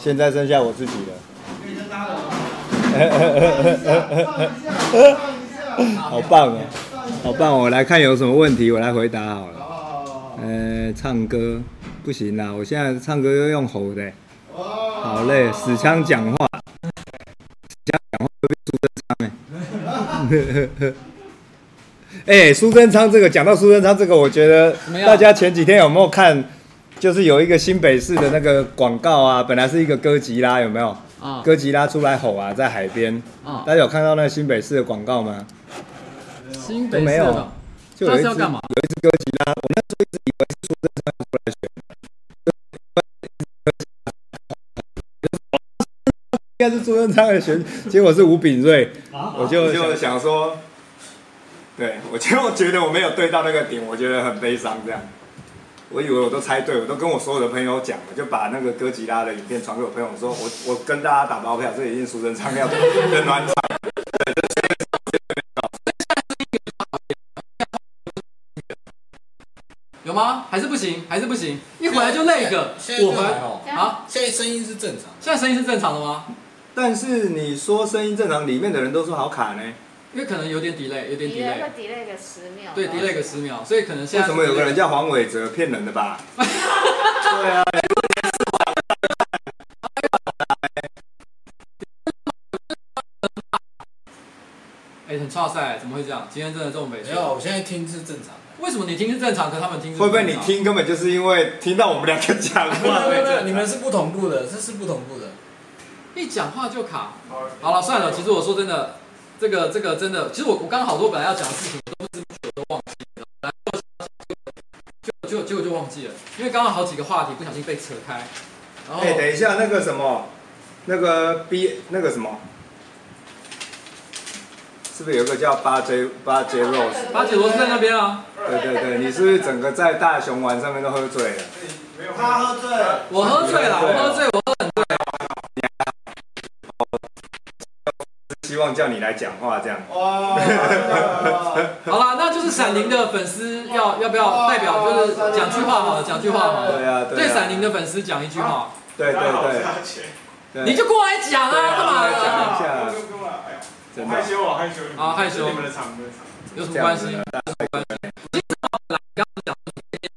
现在剩下我自己了。可以先拉了。好棒啊！好棒！我来看有什么问题，我来回答好了。呃，唱歌不行啦，我现在唱歌又用吼的，好累，死腔讲话，死腔讲话会被苏贞昌哎。 哎，苏贞昌这个讲到苏贞昌这个，我觉得大家前几天有没有看？就是有一个新北市的那个广告啊，本来是一个哥吉拉，有没有？啊，哥吉拉出来吼啊，在海边。啊，大家有看到那个新北市的广告吗？新北市没有，就有一只有一只哥吉拉，我那时候一直以为是苏贞昌出来选，应该是苏贞昌的选，结果是吴秉睿，我就就想说。 对，我就觉得我没有对到那个点，我觉得很悲伤。这样，我以为我都猜对，我都跟我所有的朋友讲，我就把那个哥吉拉的影片传给我朋友，我说我我跟大家打包票，这一定苏贞昌要跟暖场。对，这确实没搞。有吗？还是不行，还是不行，一回来就那个。我回啊，现在声音是正常。现在声音是正常的吗？但是你说声音正常，里面的人都说好卡呢。 因为可能有点 delay， 有点 delay， 会 delay 个十秒。对 ，delay 个十秒，所以可能现在。为什么有个人叫黄伟哲？骗人的吧？对啊。哎，很差赛，怎么会这样？今天真的这么悲催。没有，我现在听是正常。为什么你听是正常，可他们听是？会不会你听根本就是因为听到我们两个讲话？没有没有，你们是不同步的，这是不同步的。一讲话就卡。好了，算了，其实我说真的。 这个这个真的，其实我我刚刚好多本来要讲的事情，我都不知不觉都忘记了，就就结果就忘记了，因为刚刚好几个话题不小心被扯开。哎、欸，等一下，那个什么，那个 B 那个什么，是不是有个叫八 J 八 J Rose？ 八 J Rose 在那边啊。对对对，你是不是整个在大雄丸上面都喝醉了？没有，他喝醉了，我喝醉了，我喝醉，我喝很醉。 希望叫你来讲话这样。哦。好啦，那就是闪灵的粉丝要要不要代表就是讲句话好了，讲句话好了。对啊，对。对闪灵的粉丝讲一句话。对对对。你就过来讲啊，干嘛？讲一下。真的。害羞啊，害羞。啊，害羞。你们的场，你们的场。有什么关系？关系。其实我来刚刚讲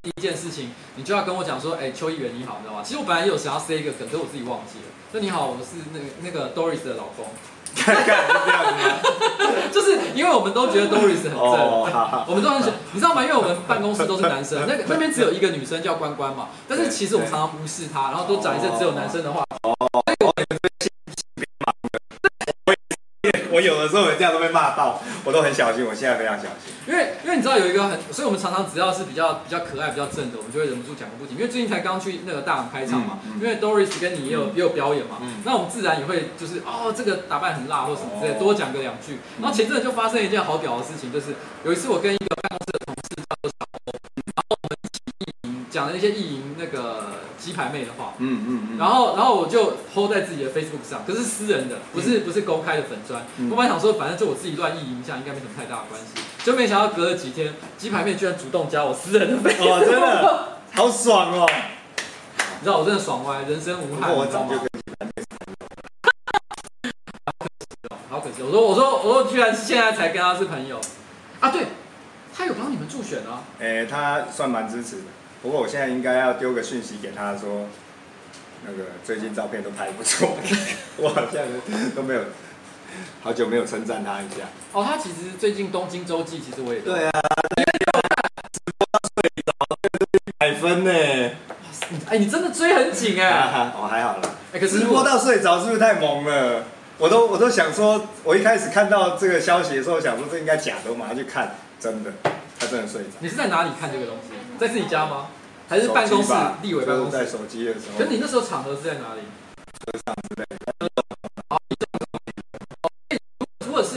第一件事情，你就要跟我讲说，哎，邱议员你好，你知道吗？其实我本来也有想要 say 一个梗，可是我自己忘记了。那你好，我是那个那个 Doris 的老公。 看看是这样子，就是因为我们都觉得 Doris 很正，我们都很喜，你知道吗？因为我们办公室都是男生，那那边只有一个女生叫关关嘛，但是其实我们常常无视她，然后都讲一些只有男生的话。哦，我我有的时候人家都被骂到，我都很小心，我现在非常小心。因为因为你知道有一个很，所以我们常常只要是比较比较可爱、比较正的，我们就会忍不住讲个不停。因为最近才刚去那个大港开场嘛，因为 Doris 跟你也有也有表演嘛，那我们自然也会就是哦这个打扮很辣或什么之类，多讲个两句。然后前阵子就发生一件好屌的事情，就是有一次我跟一个办公室的同事叫做小欧，然后我们一起意淫，讲了一些意淫那个鸡排妹的话，嗯嗯嗯，然后然后我就 hold 在自己的 Facebook 上，可是私人的，不是不是公开的粉专。 我本来想说，反正就我自己乱意淫一下，应该没什么太大的关系。就没想到隔了几天，鸡排妹居然主动加我私人的Facebook，哦，真的好爽哦！你知道我真的爽歪，人生无憾，我早就跟鸡排妹是朋友，好可惜。我说，我说，我说，居然现在才跟他是朋友啊！对，他有帮你们助选啊？哎，他算蛮支持的。不过我现在应该要丢个讯息给他说，那个最近照片都拍不错，我好像都没有。 好久没有称赞他一下哦，他其实最近东京洲际，其实我也对啊，因为有看直播睡着，百分呢，哎，你真的追很紧哎，我还好啦，哎，可是直播到睡着是不是太猛了？我都我都想说，我一开始看到这个消息的时候，想说这应该假的，我马上去看，真的，他真的睡着。你是在哪里看这个东西？在自己家吗？还是办公室？立委办公室？在手机的时候。可是你那时候场合是在哪里？车上之类的。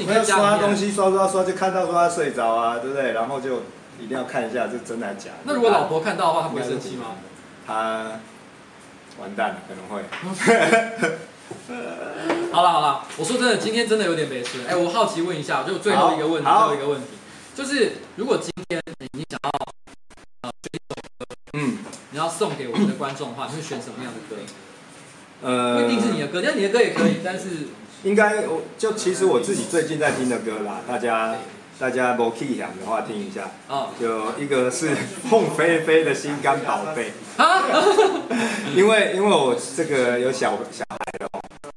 我要刷东西，刷刷刷就看到说他睡着啊，对不对？然后就一定要看一下这真的假的。那如果老婆看到的话，她不会生气吗？她完蛋了，可能会。好了好了，我说真的，今天真的有点没事。哎，我好奇问一下，就最后一个问题，最后一个问题，就是如果今天你想要呃选一首歌，嗯，你要送给我们的观众的话，你会选什么样的歌？呃，不一定是你的歌，但你的歌也可以，但是应该我就其实我自己最近在听的歌啦，大家大家不气响的话听一下，哦，有一个是凤飞飞的心肝宝贝啊，因为因为我这个有小小孩了，小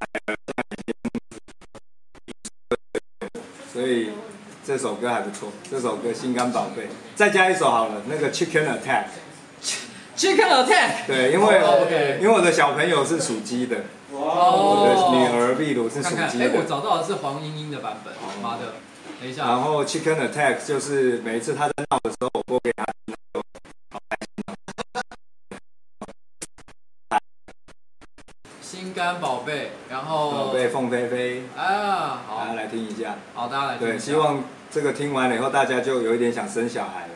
孩了，所以这首歌还不错，这首歌心肝宝贝，再加一首好了，那个 Chicken Attack。 Chicken Attack。 对，因为、oh, okay. 因为我的小朋友是属鸡的， Wow. 我的女儿秘鲁是属鸡的。哎、欸，我找到的是黄莺莺的版本，妈、oh. 的，等一下。然后 Chicken Attack 就是每一次他在闹的时候，我播给他听，好开心。心肝宝贝，然后宝贝凤飞飞啊，好，大家来听一下。好，大家来听一下。对，希望这个听完了以后，大家就有一点想生小孩了。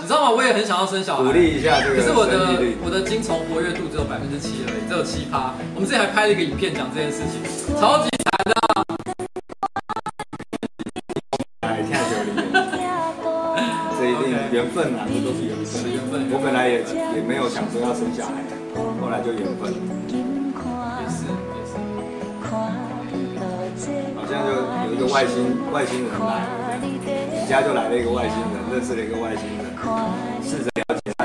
你知道吗？我也很想要生小孩，鼓励一下这个。可是我的我的精虫活跃度只有百分之七而已，只有七趴。我们之前还拍了一个影片讲这件事情，超级惨的、啊。来看九零，这一定缘分啊，这都是缘分。缘分。我本来也也没有想说要生小孩，后来就缘分。也是也是。好像就有一个外星外星人来了。 你家就来了一个外星人，认识了一个外星人，试着了解他。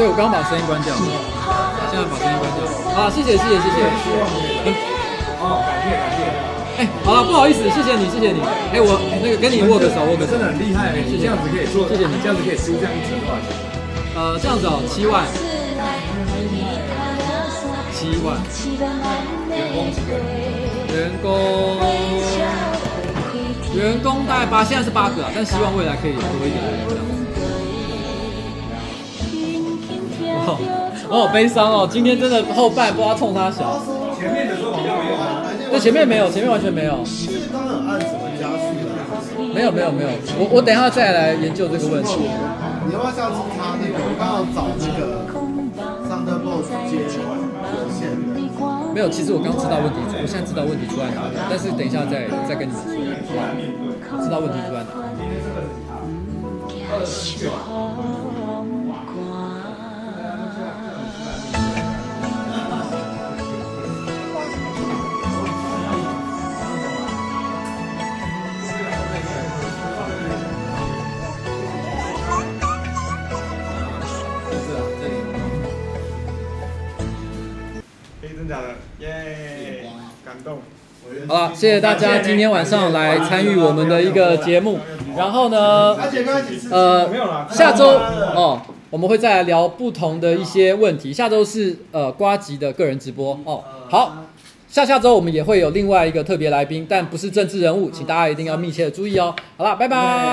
对，我刚刚把声音关掉，现在把声音关掉。啊，谢谢谢谢谢谢。哦，感谢感谢。哎，好了，不好意思，谢谢你谢谢你。哎，我那个跟你握个手握个手。真的很厉害，你这样子可以做，谢谢你，这样子可以出这样一整段。呃，这样子哦，七万。七万。员工几个？员工，员工大概八，现在是八个，但希望未来可以多一点。 哦，好悲伤哦！今天真的后半不知道冲他小。前面的时候比较没有啊。对，前面没有，前面完全没有。其实刚刚有按什么加速的？没有没有没有，我我等一下再来研究这个问题。你要不要下次插那个？我刚好找那个 Thunderbolt 接有线的。没有，其实我刚知道问题，我现在知道问题出在哪里，但是等一下再再跟你们说，知道问题出在哪里。假的，耶！感动。好了，谢谢大家今天晚上来参与我们的一个节目。然后呢，呃，下周哦，我们会再来聊不同的一些问题。下周是呃呱吉的个人直播哦。好，下下周我们也会有另外一个特别来宾，但不是政治人物，请大家一定要密切的注意哦。好了，拜拜。